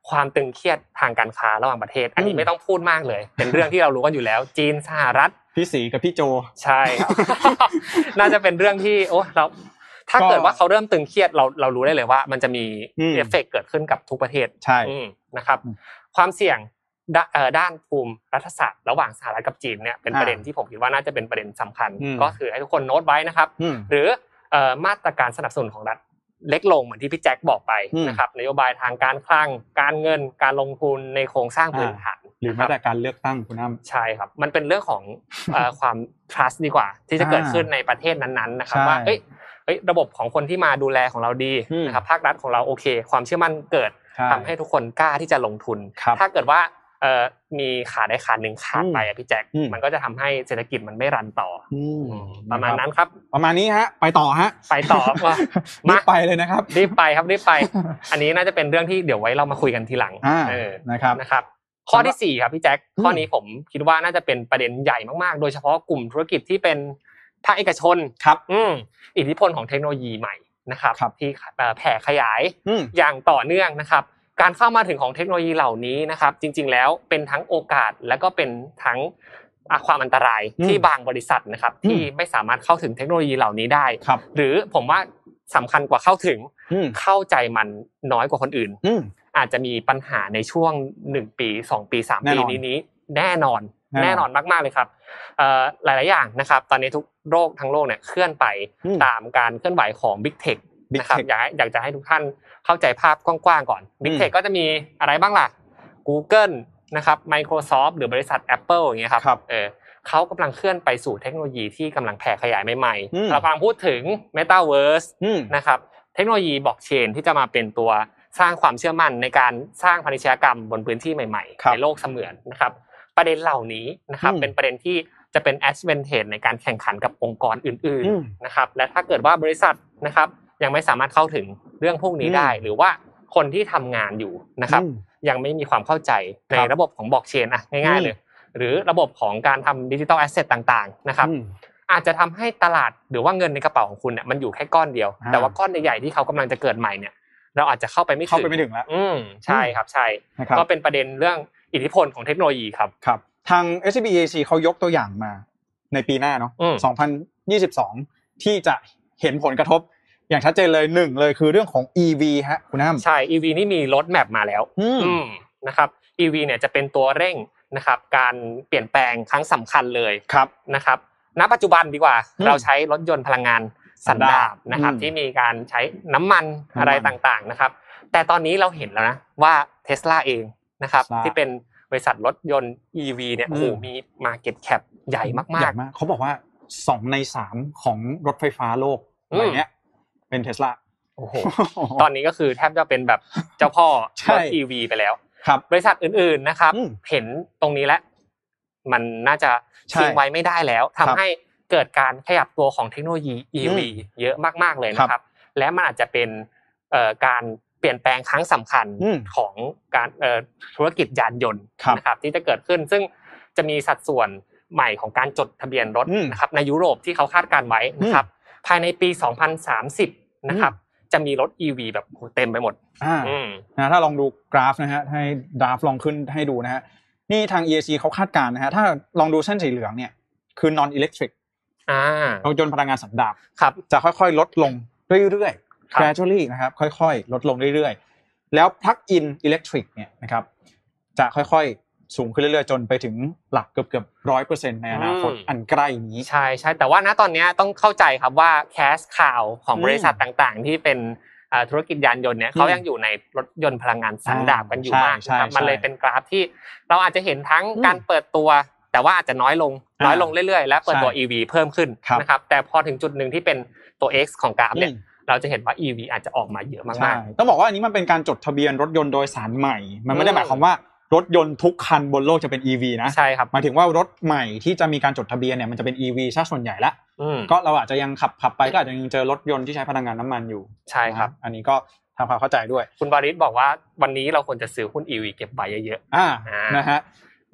ความตึงเครียดทางการค้าระหว่างประเทศอันนี้ไม่ต้องพูดมากเลยเป็นเรื่องที่เรารู้กันอยู่แล้วจีนสหรัฐพี่ศรีกับพี่โจใช่น่าจะเป็นเรื่องที่โอ้เราถ้าเกิดว่าเขาเริ่มตึงเครียดเราเรารู้ได้เลยว่ามันจะมีเอฟเฟกต์เกิดขึ้นกับทุกประเทศใช่นะครับความเสี่ยงด้านภูมิรัฐศาสตร์ระหว่างสหรัฐกับจีนเนี่ยเป็นประเด็นที่ผมคิดว่าน่าจะเป็นประเด็นสำคัญก็คือให้ทุกคนโน้ตไว้นะครับหรือมาตรการสนับสนุนของรัฐเล็กลงเหมือนที่พี่แจ็คบอกไปนะครับนโยบายทางการคลังการเงินการลงทุนในโครงสร้างพื้นฐานหรือแม้แต่การเลือกตั้งคุณน้ำใช่ครับมันเป็นเรื่องของความ trust ดีกว่าที่จะเกิดขึ้นในประเทศนั้นๆนะครับว่าเอ้ยระบบของคนที่มาดูแลของเราดีนะครับภาครัฐของเราโอเคความเชื่อมั่นเกิดทำให้ทุกคนกล้าที่จะลงทุนถ้าเกิดว่ามีขาได้ขาหนึ่งขาดไปอ่ะพี่แจ็คมันก็จะทำให้เศรษฐกิจมันไม่รันต่อประมาณนั้นครับประมาณนี้ฮะไปต่อฮะไปต่อว่ารีบไปเลยนะครับรีบไปครับรีบไปอันนี้น่าจะเป็นเรื่องที่เดี๋ยวไว้เรามาคุยกันทีหลังนะครับนะครับข้อที่สี่ครับพี่แจ็คข้อนี้ผมคิดว่าน่าจะเป็นประเด็นใหญ่มากๆโดยเฉพาะกลุ่มธุรกิจที่เป็นภาคเอกชนครับอิทธิพลของเทคโนโลยีใหม่นะครับที่แผ่ขยายอย่างต่อเนื่องนะครับการเข้ามาถึงของเทคโนโลยีเหล่านี้นะครับจริงๆแล้วเป็นทั้งโอกาสและก็เป็นทั้งความอันตรายที่บางบริษัทนะครับที่ไม่สามารถเข้าถึงเทคโนโลยีเหล่านี้ได้หรือผมว่าสำคัญกว่าเข้าถึงเข้าใจมันน้อยกว่าคนอื่นอาจจะมีปัญหาในช่วงหนึ่งปีสองปีสามปีนี้แน่นอนแน่นอนมากๆเลยครับหลายๆอย่างนะครับตอนนี้ทุกโลกทั้งโลกเนี่ยเคลื่อนไปตามการเคลื่อนไหวของ Big Techนะครับอยากจะให้ทุกท่านเข้าใจภาพกว้างๆก่อน Big Tech ก็จะมีอะไรบ้างล่ะ Google นะครับ Microsoft หรือบริษัท Apple อย่างเงี้ยครับเออเขากำลังเคลื่อนไปสู่เทคโนโลยีที่กำลังแผ่ขยายใหม่ๆเรากำลังพูดถึง Metaverse นะครับเทคโนโลยี Blockchain ที่จะมาเป็นตัวสร้างความเชื่อมั่นในการสร้างพาณิชยกรรมบนพื้นที่ใหม่ๆในโลกเสมือนนะครับประเด็นเหล่านี้นะครับเป็นประเด็นที่จะเป็น advantage ในการแข่งขันกับองค์กรอื่นๆนะครับและถ้าเกิดว่าบริษัทนะครับยังไม่สามารถเข้าถึงเรื่องพวกนี้ได้หรือว่าคนที่ทำงานอยู่นะครับยังไม่มีความเข้าใจในระบบของบล็อกเชนอ่ะง่ายๆเลยหรือระบบของการทำดิจิทัลแอสเซทต่างๆนะครับอาจจะทำให้ตลาดหรือว่าเงินในกระเป๋าของคุณเนี่ยมันอยู่แค่ก้อนเดียวแต่ว่าก้อนใหญ่ๆที่เขากำลังจะเกิดใหม่เนี่ยเราอาจจะเข้าไปไม่เข้าไปไม่ถึงแล้วอืมใช่ครับใช่ก็เป็นประเด็นเรื่องอิทธิพลของเทคโนโลยีครับครับทาง เอส ซี บี อี ไอ ซี เขายกตัวอย่างมาในปีหน้าเนาะสองพันยี่สิบสองที่จะเห็นผลกระทบอย่างชัดเจนเลยหนึ่งเลยคือเรื่องของ อี วี ฮะคุณน้ำใช่ อี วี นี่มีรถแมพมาแล้วนะครับ อี วี เนี่ยจะเป็นตัวเร่งนะครับการเปลี่ยนแปลงครั้งสำคัญเลยนะครับ ณปัจจุบันดีกว่าเราใช้รถยนต์พลังงานสันดาปนะครับที่มีการใช้น้ำมันอะไรต่างๆนะครับแต่ตอนนี้เราเห็นแล้วนะว่า Tesla เองนะครับที่เป็นบริษัทรถยนต์ อี วี เนี่ยโอ้โหมี market cap ใหญ่มากๆเขาบอกว่าสองในสามของรถไฟฟ้าโลกอะไรเงี้ยเป็น Tesla โอ้โหตอนนี้ก็คือแทบจะเป็นแบบเจ้าพ่อรถ อี วี ไปแล้วบริษัทอื่นๆนะครับเห็นตรงนี้แล้วมันน่าจะทิ้งไว้ไม่ได้แล้วทำให้เกิดการขยับตัวของเทคโนโลยี อี วี เยอะมากๆเลยนะครับและมันอาจจะเป็นเอ่อการเปลี่ยนแปลงครั้งสำคัญของการเอ่อธุรกิจยานยนต์นะครับที่จะเกิดขึ้นซึ่งจะมีสัดส่วนใหม่ของการจดทะเบียนรถนะครับในยุโรปที่เขาคาดการไว้นะครับภายในปีสองพันสามสิบนะครับจะมีรถ อี วี แบบเต็มไปหมดอ่านะถ้าลองดูกราฟนะฮะให้ดราฟลองขึ้นให้ดูนะฮะนี่ทาง อี ไอ ซี เขาคาดการณ์นะฮะถ้าลองดูเส้นสีเหลืองเนี่ยคือ non electric อ่ารถยนต์พลังงานสันดาปครับจะค่อยๆลดลงเรื่อยๆ gradually นะครับค่อยๆลดลงเรื่อยๆแล้ว plug in electric เนี่ยนะครับจะค่อยๆสูงขึ้นเรื่อยๆจนไปถึงหลักเกือบๆ หนึ่งร้อยเปอร์เซ็นต์ ในอนาคตอันใกล้นี้ใช่ๆแต่ว่าณตอนนี้ต้องเข้าใจครับว่า cash cow ของบริษัทต่างๆที่เป็นธุรกิจยานยนต์เนี่ยเขายังอยู่ในรถยนต์พลังงานสันดาปกันอยู่มากครับมันเลยเป็นกราฟที่เราอาจจะเห็นทั้งการเปิดตัวแต่ว่าอาจจะน้อยลงน้อยลงเรื่อยๆและเปิดตัว อี วี เพิ่มขึ้นนะครับแต่พอถึงจุดหนึ่งที่เป็นตัว X ของกราฟเนี่ยเราจะเห็นว่า อี วี อาจจะออกมาเยอะมากๆต้องบอกว่าอันนี้มันเป็นการจดทะเบียนรถยนต์โดยสารใหม่มันไม่ได้หมายความว่ารถยนต์ทุกคันบนโลกจะเป็น อี วี นะใช่ครับหมายถึงว่ารถใหม่ที่จะมีการจดทะเบียนเนี่ยมันจะเป็น อี วี ซะส่วนใหญ่ละก็เราอาจจะยังขับขับไปก็อาจจะยังเจอรถยนต์ที่ใช้พลังงานน้ำมันอยู่ใช่ครับอันนี้ก็ทำความเข้าใจด้วยคุณวาริศบอกว่าวันนี้เราควรจะซื้อหุ้น อี วี เก็บไว้เยอะๆอ่านะฮะ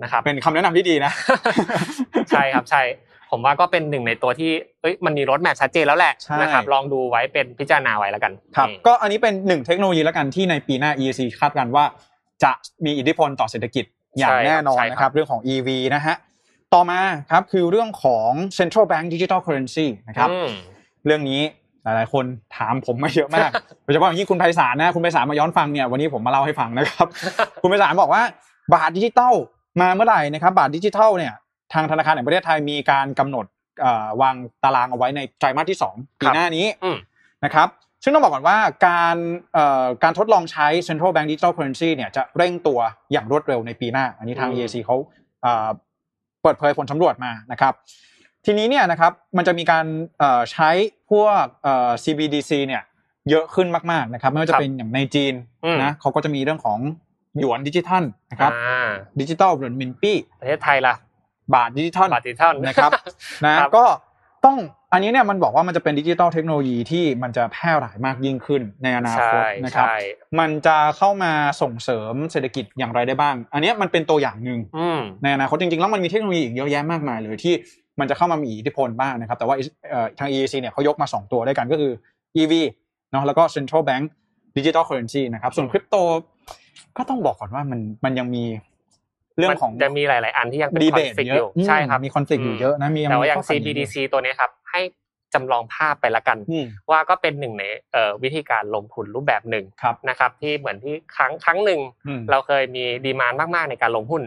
นะครับเป็นคำแนะนำที่ดีนะใช่ครับใช่ผมว่าก็เป็นหนึ่งในตัวที่เอ้ยมันมีรถแมพชัดเจนแล้วแหละนะครับลองดูไว้เป็นพิจารณาไว้แล้วกันครับก็อันนี้เป็นหนึ่งเทคโนโลยีแล้วกันที่ในปีหน้า อี ซี คาดการณ์ว่าจะมีอิทธิพลต่อเศรษฐกิจอย่างแน่นอนนะครับเรื่องของ อี วี นะฮะต่อมาครับคือเรื่องของ Central Bank Digital Currency นะครับเรื่องนี้หลายๆคนถามผมมาเยอะมากโดยเฉพาะอย่างที่คุณไพศาลนะคุณไพศาลมาย้อนฟังเนี่ยวันนี้ผมมาเล่าให้ฟังนะครับคุณไพศาลบอกว่าบาทดิจิตอลมาเมื่อไหร่นะครับบาทดิจิตอลเนี่ยทางธนาคารแห่งประเทศไทยมีการกำหนดเอ่อวางตารางเอาไว้ในไตรมาสที่สองปีหน้านี้นะครับซึ่งต้องบอกก่อนว่าการเอ่อการทดลองใช้ Central Bank Digital Currency เนี่ยจะเร่งตัวอย่างรวดเร็วในปีหน้าอันนี้ทาง อี ไอ ซี เค้าเอ่อเปิดเผยผลสำรวจมานะครับทีนี้เนี่ยนะครับมันจะมีการเอ่อใช้พวกเอ่อ ซี บี ดี ซี เนี่ยเยอะขึ้นมากๆนะครับไม่ว่าจะเป็นอย่างในจีนนะเค้าก็จะมีเรื่องของหยวนดิจิทัลนะครับดิจิตอลเหรียญมินปี้ประเทศไทยล่ะบาทดิจิทัลบาทดิจิทัลนะครับนะก็ต้องอันนี้เนี่ยมันบอกว่ามันจะเป็นดิจิตอลเทคโนโลยีที่มันจะแพร่หลายมากยิ่งขึ้นในอนาคตนะครับมันจะเข้ามาส่งเสริมเศรษฐกิจอย่างไรได้บ้างอันนี้มันเป็นตัวอย่างนึงในอนาคตจริงๆแล้วมันมีเทคโนโลยีอีกเยอะแยะมากมายเลยที่มันจะเข้ามามีอิทธิพลบ้างนะครับแต่ว่าทาง อี ไอ ซี เนี่ยเขายกมาสองตัวด้วยกันก็คือ อี วี เนาะแล้วก็ Central Bank Digital Currency นะครับส่วนคริปโตก็ต้องบอกก่อนว่ามันมันยังมีเรื่องของจะมีหลายๆอันที่ยังเป็นคอนฟลิกต์อยู่ใช่ครับมีคอนฟลิกต์อยู่เยอะนะมีแต่ว่าอย่าง ซี บี ดี ซี ตัวนี้ครับให้จำลองภาพไปละกันว่าก็เป็นหนึ่งในเอ่อวิธีการลงทุนรูปแบบหนึ่งนะครับที่เหมือนที่ครั้งครั้งนึงเราเคยมีดีมานด์มากๆในการลงหุ้น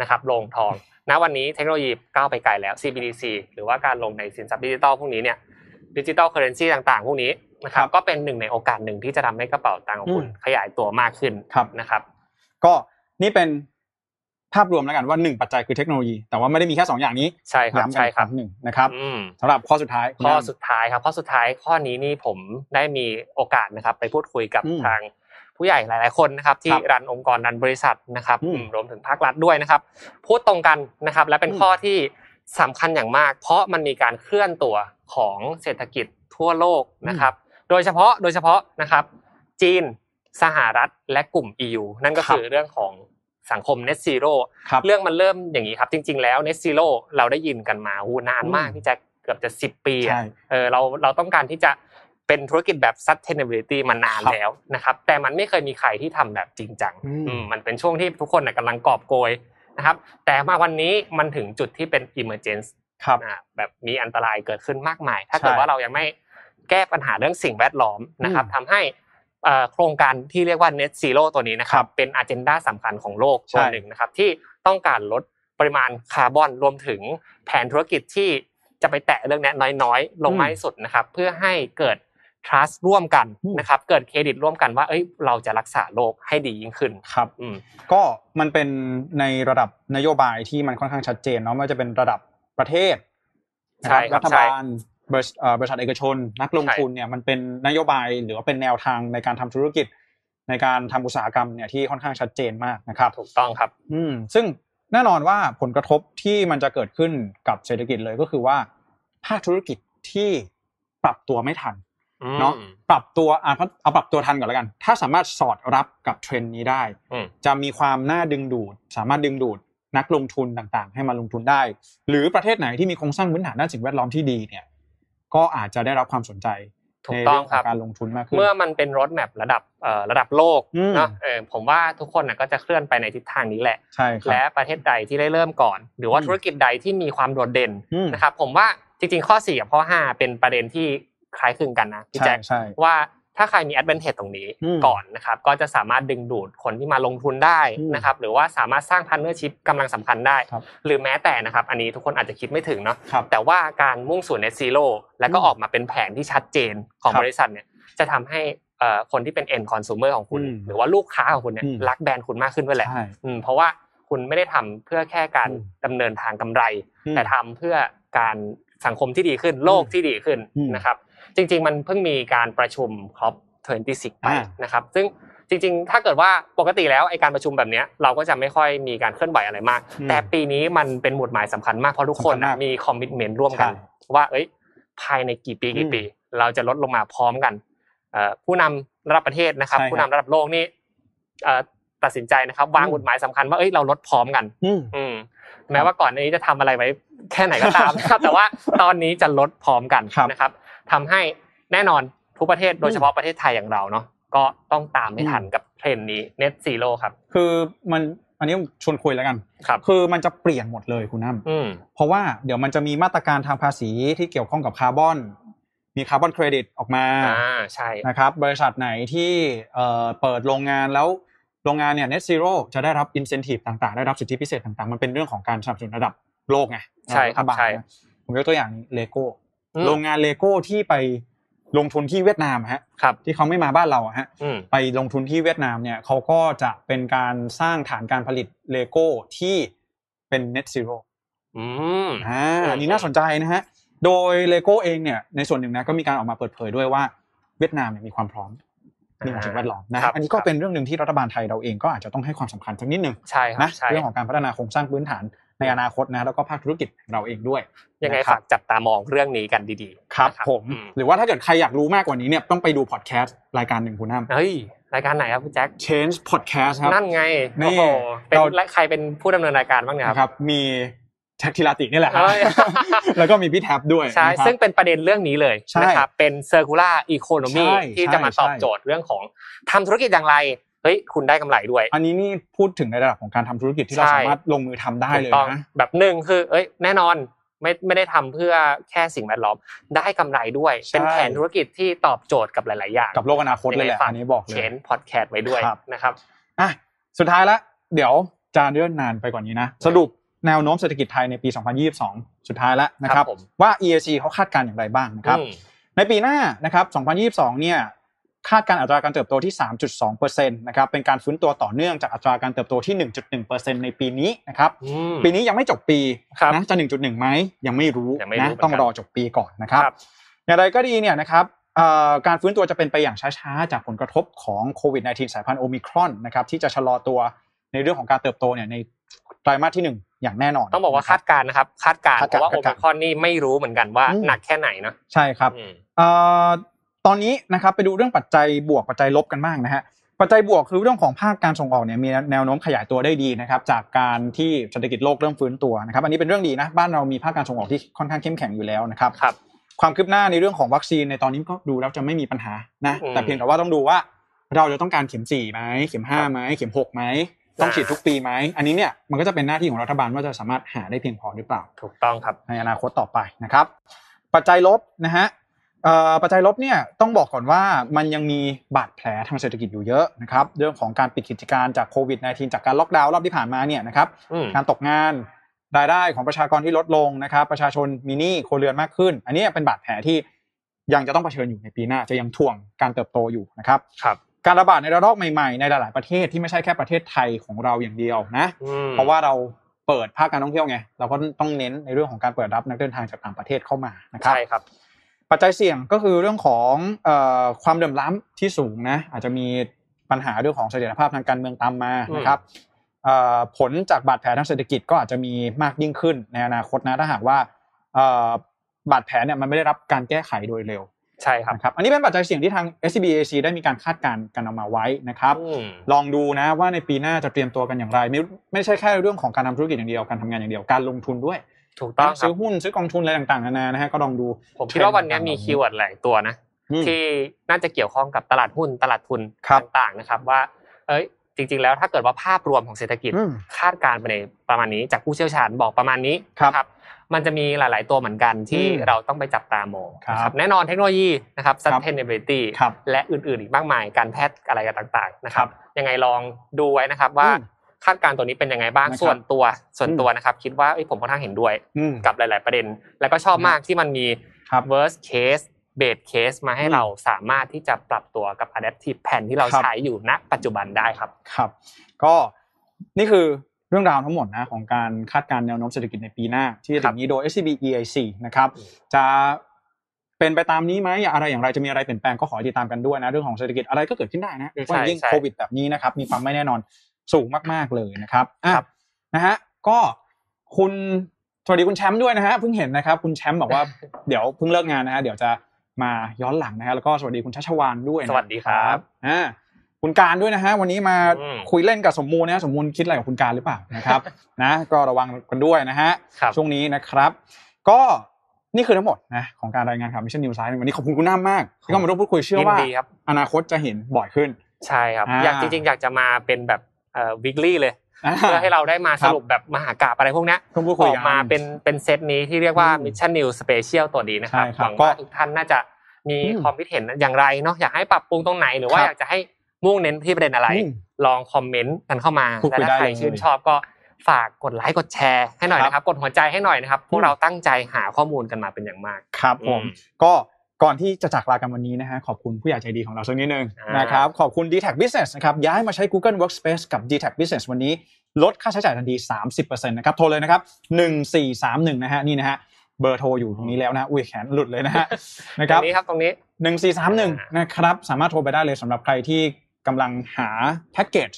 นะครับลงทองณวันนี้เทคโนโลยีก้าวไปไกลแล้ว ซี บี ดี ซี หรือว่าการลงในสินทรัพย์ดิจิตอลพวกนี้เนี่ยดิจิตอลเคอร์เรนซีต่างๆพวกนี้นะครับก็เป็นหนึ่งในโอกาสหนึ่งที่จะทำให้กระเป๋าตังค์ของคุณขยายตัวมากขึ้นนะครับก็นี่เป็นภาพรวมแล้วกันว่าหนึ่งปัจจัยคือเทคโนโลยีแต่ว่าไม่ได้มีแค่สองอย่างนี้ใช่ครับใช่ครับหนึ่งนะครับสำหรับข้อสุดท้ายข้อสุดท้ายครับข้อสุดท้ายข้อนี้นี่ผมได้มีโอกาสนะครับไปพูดคุยกับทางผู้ใหญ่หลายๆคนนะครับที่รันองค์กรรันบริษัทนะครับรวมถึงภาครัฐด้วยนะครับพูดตรงกันนะครับและเป็นข้อที่สำคัญอย่างมากเพราะมันมีการเคลื่อนตัวของเศรษฐกิจทั่วโลกนะครับโดยเฉพาะโดยเฉพาะนะครับจีนสหรัฐและกลุ่ม อี ยู นั่นก็คือเรื่องของสังคม Net Zero เรื่องมันเริ่มอย่างนี้ครับจริงๆแล้ว Net Zero เราได้ยินกันมาหูนานมากที่จะเกือบจะสิบปีเออเราเราต้องการที่จะเป็นธุรกิจแบบ sustainability มานานแล้วนะครับแต่มันไม่เคยมีใครที่ทำแบบจริงจังมันเป็นช่วงที่ทุกคนน่ะกำลังกอบโกยนะครับแต่มาวันนี้มันถึงจุดที่เป็น emergence ครับอ่าแบบมีอันตรายเกิดขึ้นมากมายถ้าเกิดว่าเรายังไม่แก้ปัญหาเรื่องสิ่งแวดล้อมนะครับทำให้โครงการที่เรียกว่า Net Zero ตัวนี้นะครับเป็นอเจนดาสำคัญของโลกตัวนึงนะครับที่ต้องการลดปริมาณคาร์บอนรวมถึงแผนธุรกิจที่ จะไปแตะเรื่องนี้น้อยๆลงมากที่สุดนะครับเพื่อให้เกิด trust ร่วมกันนะครับเกิดเครดิตร่วมกันว่าเอ้ยเราจะรักษาโลกให้ดียิ่งขึ้นครับอืมก็มันเป็นในระดับนโยบายที่มันค่อนข้างชัดเจนเนาะไม่ว่าจะเป็นระดับประเทศรัฐบาลบริษัทเอกชนนักลงทุนเนี่ยมันเป็นนโยบายหรือว่าเป็นแนวทางในการทำธุรกิจในการทำอุตสาหกรรมเนี่ยที่ค่อนข้างชัดเจนมากนะครับถูกต้องครับอืมซึ่งแน่นอนว่าผลกระทบที่มันจะเกิดขึ้นกับเศรษฐกิจเลยก็คือว่าภาคธุรกิจที่ปรับตัวไม่ทันเนาะปรับตัวอ่ะเอาปรับตัวทันก่อนแล้วกันถ้าสามารถสอดรับกับเทรนด์นี้ได้จะมีความน่าดึงดูดสามารถดึงดูดนักลงทุนต่างๆให้มาลงทุนได้หรือประเทศไหนที่มีโครงสร้างพื้นฐานด้านสิ่งแวดล้อมที่ดีเนี่ยก็อาจจะได้รับความสนใจในเรื่องของการลงทุนมากขึ้นเมื่อมันเป็นรถแมพระดับเอ่อระดับโลกเนาะเอ่อผมว่าทุกคนน่ะก็จะเคลื่อนไปในทิศทางนี้แหละและประเทศใดที่ได้เริ่มก่อนหรือว่าธุรกิจใดที่มีความโดดเด่นนะครับผมว่าจริงๆข้อสี่กับข้อห้าเป็นประเด็นที่คล้ายคลึงกันนะพี่แจ็คว่าถ้าใครมี advantage ตรงนี้ก่อนนะครับก็จะสามารถดึงดูดคนที่มาลงทุนได้นะครับหรือว่าสามารถสร้าง partnership กำลังสำคัญได้หรือแม้แต่นะครับอันนี้ทุกคนอาจจะคิดไม่ถึงเนาะแต่ว่าการมุ่งสู่ Net Zero แล้วก็ออกมาเป็นแผนที่ชัดเจนของบริษัทเนี่ยจะทำให้เอ่อคนที่เป็น end consumer ของคุณหรือว่าลูกค้าของคุณเนี่ยรักแบรนด์คุณมากขึ้นด้วยแหละอืมเพราะว่าคุณไม่ได้ทำเพื่อแค่การดำเนินทางกำไรแต่ทำเพื่อการสังคมที่ดีขึ้นโลกที่ดีขึ้นนะครับจริงๆมันเพิ่งมีการประชุม ซี โอ พี ทเวนตี้ซิกซ์ ไปนะครับซึ่งจริงๆถ้าเกิดว่าปกติแล้วไอ้การประชุมแบบเนี้ยเราก็จะไม่ค่อยมีการเคลื่อนไหวอะไรมากแต่ปีนี้มันเป็นหมุดหมายสำคัญมากเพราะทุกคนมีคอมมิตเมนต์ร่วมกันว่าเอ้ยภายในกี่ปีกี่ปีเราจะลดลงมาพร้อมกันเอ่อผู้นำระดับประเทศนะครับผู้นำระดับโลกนี่เอ่อตัดสินใจนะครับวางหมุดหมายสำคัญว่าเอ้ยเราลดพร้อมกันอืมแม้ว่าก่อนหน้านี้จะทำอะไรไว้แค่ไหนก็ตามนะครับแต่ว่าตอนนี้จะลดพร้อมกันนะครับทำให้แน่นอนทุกประเทศโดยเฉพาะประเทศไทยอย่างเราเนาะก็ต้องตามให้ทันกับเทรนด์นี้ Net Zero ครับคือมันอันนี้ชวนคุยแล้วกันครับคือมันจะเปลี่ยนหมดเลยคุณน้ำเพราะว่าเดี๋ยวมันจะมีมาตรการทางภาษีที่เกี่ยวข้องกับคาร์บอนมีคาร์บอนเครดิตออกมาอ่าใช่นะครับบริษัทไหนที่เอ่อเปิดโรงงานแล้วโรงงานเนี่ย Net Zero จะได้รับ incentive ต่างๆได้รับสิทธิพิเศษต่างๆมันเป็นเรื่องของการสนับสนุนระดับโลกไงใช่ครับใช่ผมยกตัวอย่าง Legoโรงงาน Lego ที่ไปลงทุนที่เวียดนามฮะที่เขาไม่มาบ้านเราฮะไปลงทุนที่เวียดนามเนี่ยเขาก็จะเป็นการสร้างฐานการผลิต Lego ที่เป็น Net Zero อืมอ่านี่น่าสนใจนะฮะโดย Lego เองเนี่ยในส่วนหนึ่งนะก็มีการออกมาเปิดเผยด้วยว่าเวียดนามเนี่ยมีความพร้อมเรื่องสิ่งแวดล้อมนะครับอันนี้ก็เป็นเรื่องนึงที่รัฐบาลไทยเราเองก็อาจจะต้องให้ความสำคัญสักนิดนึงนะเรื่องของการพัฒนาโครงสร้างพื้นฐานในอนาคตนะแล้วก็ภาคธุรกิจเราเองด้วยยังไงฝากจับตามองเรื่องนี้กันดีๆครับผมหรือว่าถ้าเกิดใครอยากรู้มากกว่านี้เนี่ยต้องไปดูพอดแคสต์รายการหนึ่งคุณน้ำเฮ้ยรายการไหนครับคุณแจ็ค Change Podcast ครับนั่นไงโอ้โหเป็นใครเป็นผู้ดำเนินรายการบ้างเนี่ยครับมีแท็กทีลาติกนี่แหละครับแล้วก็มีพี่แท็บด้วยใช่ซึ่งเป็นประเด็นเรื่องนี้เลยนะครับเป็น Circular Economy ที่จะมาตอบโจทย์เรื่องของทำธุรกิจอย่างไรเฮ้ยคุณได้กำไรด้วยอันนี้นี่พูดถึงในระดับของการทำธุรกิจที่เราสามารถลงมือทำได้เลยนะแบบหนึ่งคือเอ้ยแน่นอนไม่ไม่ได้ทำเพื่อแค่สิ่งแวดล้อมได้กำไรด้วยเป็นแผนธุรกิจที่ตอบโจทย์กับหลายๆอย่างกับโลกอนาคตเลยแหละอันนี้บอกเลยเขียนพอดแคสต์ไว้ด้วยนะครับอ่ะสุดท้ายละเดี๋ยวจะเลื่อนนานไปกว่านี้นะสรุปแนวโน้มเศรษฐกิจไทยในปีสองพันยี่สิบสองสุดท้ายละนะครับว่า อี ไอ ซี เขาคาดการณ์อย่างไรบ้างนะครับในปีหน้านะครับสองพันยี่สิบสองเนี่ยคาดการอัตราการเติบโตที่ สามจุดสองเปอร์เซ็นต์ นะครับเป็นการฟื้นตัวต่อเนื่องจากอัตราการเติบโตที่ หนึ่งจุดหนึ่งเปอร์เซ็นต์ ในปีนี้นะครับปีนี้ยังไม่จบปีนะจะ หนึ่งจุดหนึ่ง มั้ยยังไม่รู้นะต้องรอจบปีก่อนนะครับอย่างไรก็ดีเนี่ยนะครับเอ่อการฟื้นตัวจะเป็นไปอย่างช้าๆจากผลกระทบของโควิด สิบเก้า สายพันธุ์โอไมครอนนะครับที่จะชะลอตัวในเรื่องของการเติบโตเนี่ยในไตรมาสที่หนึ่งอย่างแน่นอนต้องบอกว่าคาดการนะครับคาดการเพราะว่าโอไมครอนนี่ไม่รู้เหมือนกันว่าหนักแค่ไหนเนาะใช่ครับเอ่อตอนนี้นะครับไปดูเรื่องปัจจัยบวกปัจจัยลบกันบ้างนะฮะปัจจัยบวกคือเรื่องของภาคการส่งออกเนี่ยมีแนวโน้มขยายตัวได้ดีนะครับจากการที่เศรษฐกิจโลกเริ่มฟื้นตัวนะครับอันนี้เป็นเรื่องดีนะบ้านเรามีภาคการส่งออกที่ค่อนข้างเข้มแข็งอยู่แล้วนะครับครับความคืบหน้าในเรื่องของวัคซีนในตอนนี้ก็ดูแล้วจะไม่มีปัญหานะแต่เพียงแต่ว่าต้องดูว่าเราจะต้องการเข็มสี่มั้ยเข็มห้ามั้ยเข็มหกมั้ยต้องฉีดทุกปีมั้ยอันนี้เนี่ยมันก็จะเป็นหน้าที่ของรัฐบาลว่าจะสามารถหาได้เพียงพอหรือเปล่าถูกต้องครับในอนาคตต่อไปนะครับปัจจัยลบนะฮะเอ่อปัจจัยลบเนี่ยต้องบอกก่อนว่ามันยังมีบาดแผลทางเศรษฐกิจอยู่เยอะนะครับเรื่องของการปิดกิจการจากโควิด สิบเก้า จากการล็อกดาวน์รอบที่ผ่านมาเนี่ยนะครับการตกงาน รายได้ของประชากรที่ลดลงนะครับประชาชนมีหนี้ครัวเรือนมากขึ้นอันนี้เป็นบาดแผลที่ยังจะต้องเผชิญอยู่ในปีหน้าจะยังถ่วงการเติบโตอยู่นะครับครับการระบาดในระลอกใหม่ๆในหลายๆประเทศที่ไม่ใช่แค่ประเทศไทยของเราอย่างเดียวนะเพราะว่าเราเปิดภาคการท่องเที่ยวไงเราก็ต้องเน้นในเรื่องของการเปิดรับนักเดินทางจากต่างประเทศเข้ามานะครับใช่ครับปัจจัยเสี่ยงก็คือเรื่องของเอ่อความเหลื่อมล้ำที่สูงนะอาจจะมีปัญหาเรื่องของเสถียรภาพทางการเมืองตามมานะครับเอ่อผลจากบาดแผลทางเศรษฐกิจก็อาจจะมีมากยิ่งขึ้นในอนาคตนะถ้าหากว่าเอ่อบาดแผลเนี่ยมันไม่ได้รับการแก้ไขโดยเร็วใช่ครับครับอันนี้เป็นปัจจัยเสี่ยงที่ทาง เอส ซี บี อี ไอ ซี ได้มีการคาดการณ์กันออกมาไว้นะครับลองดูนะว่าในปีหน้าจะเตรียมตัวกันอย่างไรไม่ไม่ใช่แค่เรื่องของการทำธุรกิจอย่างเดียวการทำงานอย่างเดียวการลงทุนด้วยถูกต้องซื้อหุ้นซื้อกองทุนอะไรต่างๆนานานะฮะก็ลองดูผมคิดว่าวันนี้มีคีย์เวิร์ดหลายตัวนะที่น่าจะเกี่ยวข้องกับตลาดหุ้นตลาดทุนต่างๆนะครับว่าเอ้ยจริงๆแล้วถ้าเกิดว่าภาพรวมของเศรษฐกิจคาดการณ์ไปในประมาณนี้จากผู้เชี่ยวชาญบอกประมาณนี้ครับมันจะมีหลายๆตัวเหมือนกันที่เราต้องไปจับตามองนะครับแน่นอนเทคโนโลยีนะครับ sustainability และอื่นๆอีกมากมายการแพทย์อะไรต่างๆนะครับยังไงลองดูไว้นะครับว่าคาดการณ์ตัวนี้เป็นยังไงบ้างส่วนตัวส่วนตัวนะครับคิดว่าผมค่อนข้างเห็นด้วยกับหลายๆประเด็นแล้วก็ชอบมากที่มันมี worst case base case มาให้เราสามารถที่จะปรับตัวกับ adaptive plan ที่เราใช้อยู่ณปัจจุบันได้ครับครับก็นี่คือเรื่องราวทั้งหมดนะของการคาดการณ์แนวโน้มเศรษฐกิจในปีหน้าที่จะถึงนี้โดย เอส ซี บี อี ไอ ซี นะครับจะเป็นไปตามนี้มั้ยอะไรอย่างไรจะมีอะไรเปลี่ยนแปลงก็ขอติดตามกันด้วยนะเรื่องของเศรษฐกิจอะไรก็เกิดขึ้นได้นะเพราะยิ่งโควิดแบบนี้นะครับมีความไม่แน่นอนสูงมากๆเลยนะครับอ่ะนะฮะก็คุณสวัสดีคุณแชมป์ด้วยนะฮะเพิ่งเห็นนะครับคุณแชมป์บอกว่าเดี๋ยวเพิ่งเลิกงานนะฮะเดี๋ยวจะมาย้อนหลังนะฮะแล้วก็สวัสดีคุณชัชวาลด้วยสวัสดีครับอ่าคุณการด้วยนะฮะวันนี้มาคุยเล่นกับสมมูลนะฮะสมมูลคิดอะไรกับคุณการหรือเปล่านะครับนะก็ระวังกันด้วยนะฮะช่วงนี้นะครับก็นี่คือทั้งหมดนะของการรายงานข่าว Mission News Live วันนี้ขอบคุณคุณน้ำมากที่เข้ามาร่วมพูดคุยเชื่อว่าอนาคตจะเห็นบ่อยขึ้นใช่ครับอยากจริงๆอยากจะมาเป็นแบบเอ่อ weekly เลยเพื่อให้เราได้มาสรุปแบบมหากาพย์อะไรพวกนี้ออกมาเป็นเป็นเซตนี้ที่เรียกว่า Mission News Special ตัวนี้นะครับหวังว่าทุกท่านน่าจะมีความคิดเห็นอย่างไรเนาะอยากให้ปรับปรุงตรงไหนหรือว่าอยากจะให้มุ่งเน้นที่ประเด็นอะไรลองคอมเมนต์กันเข้ามาและถ้าใครชื่นชอบก็ฝากกดไลค์กดแชร์ให้หน่อยนะครับกดหัวใจให้หน่อยนะครับพวกเราตั้งใจหาข้อมูลกันมาเป็นอย่างมากครับผมก็ก่อนที่จะจากลากันวันนี้นะฮะขอบคุณผู้ใหญ่ใจดีของเราสักนิดนึงนะครับขอบคุณ Dtac Business นะครับย้ายมาใช้ Google Workspace กับ Dtac Business วันนี้ลดค่าใช้จ่ายทันที สามสิบเปอร์เซ็นต์ นะครับโทรเลยนะครับหนึ่งสี่สามหนึ่งนะฮะนี่นะฮะเบอร์โทรอยู่ตรงนี้แล้วนะอุ้ยแขนหลุดเลยนะฮะนะครับตรงนี้ครับตรงนี้หนึ่งสี่สามหนึ่งนะครับสามารถโทรไปได้เลยสำหรับใครที่กำลังหาแพ็คเกจ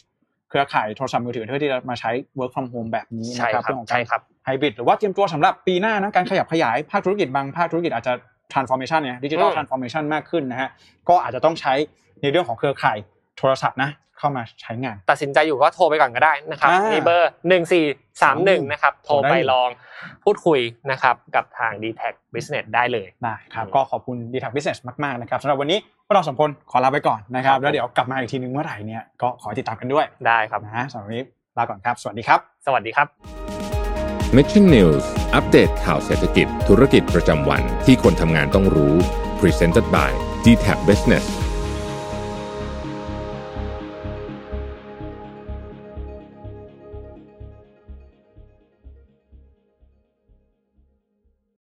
เครือข่ายโทรศัพท์มือถือเพื่อที่จะมาใช้ work from home แบบนี้นะครับเรื่องของการไฮบริดหรือว่าเตรียมตัวสำหรับปีหน้านะการขยับขยายภาคธุรกิจบางภาคธุรกิจอาจจะ transformation เนี่ย digital transformation มากขึ้นนะฮะก็อาจจะต้องใช้ในเรื่องของเครือข่ายโทรศัพท์นะเข้ามาใช้งานตัดสินใจอยู่ก็โทรไปก่อนก็ได้นะครับมีเบอร์หนึ่งสี่สามหนึ่งนะครับโทรไปลองพูดคุยนะครับกับทาง Dtac Business ได้เลยได้ครับก็ขอบคุณ Dtac Business มากๆนะครับสำหรับวันนี้พวกเราสองคนขอลาไปก่อนนะครับแล้วเดี๋ยวกลับมาอีกทีนึงเมื่อไหร่เนี่ยก็ขอติดตามกันด้วยได้ครับนะสำหรับวันนี้ลาก่อนครับสวัสดีครับสวัสดีครับ Mission News อัปเดตข่าวเศรษฐกิจธุรกิจประจำวันที่คนทำงานต้องรู้ Presented by Dtac Business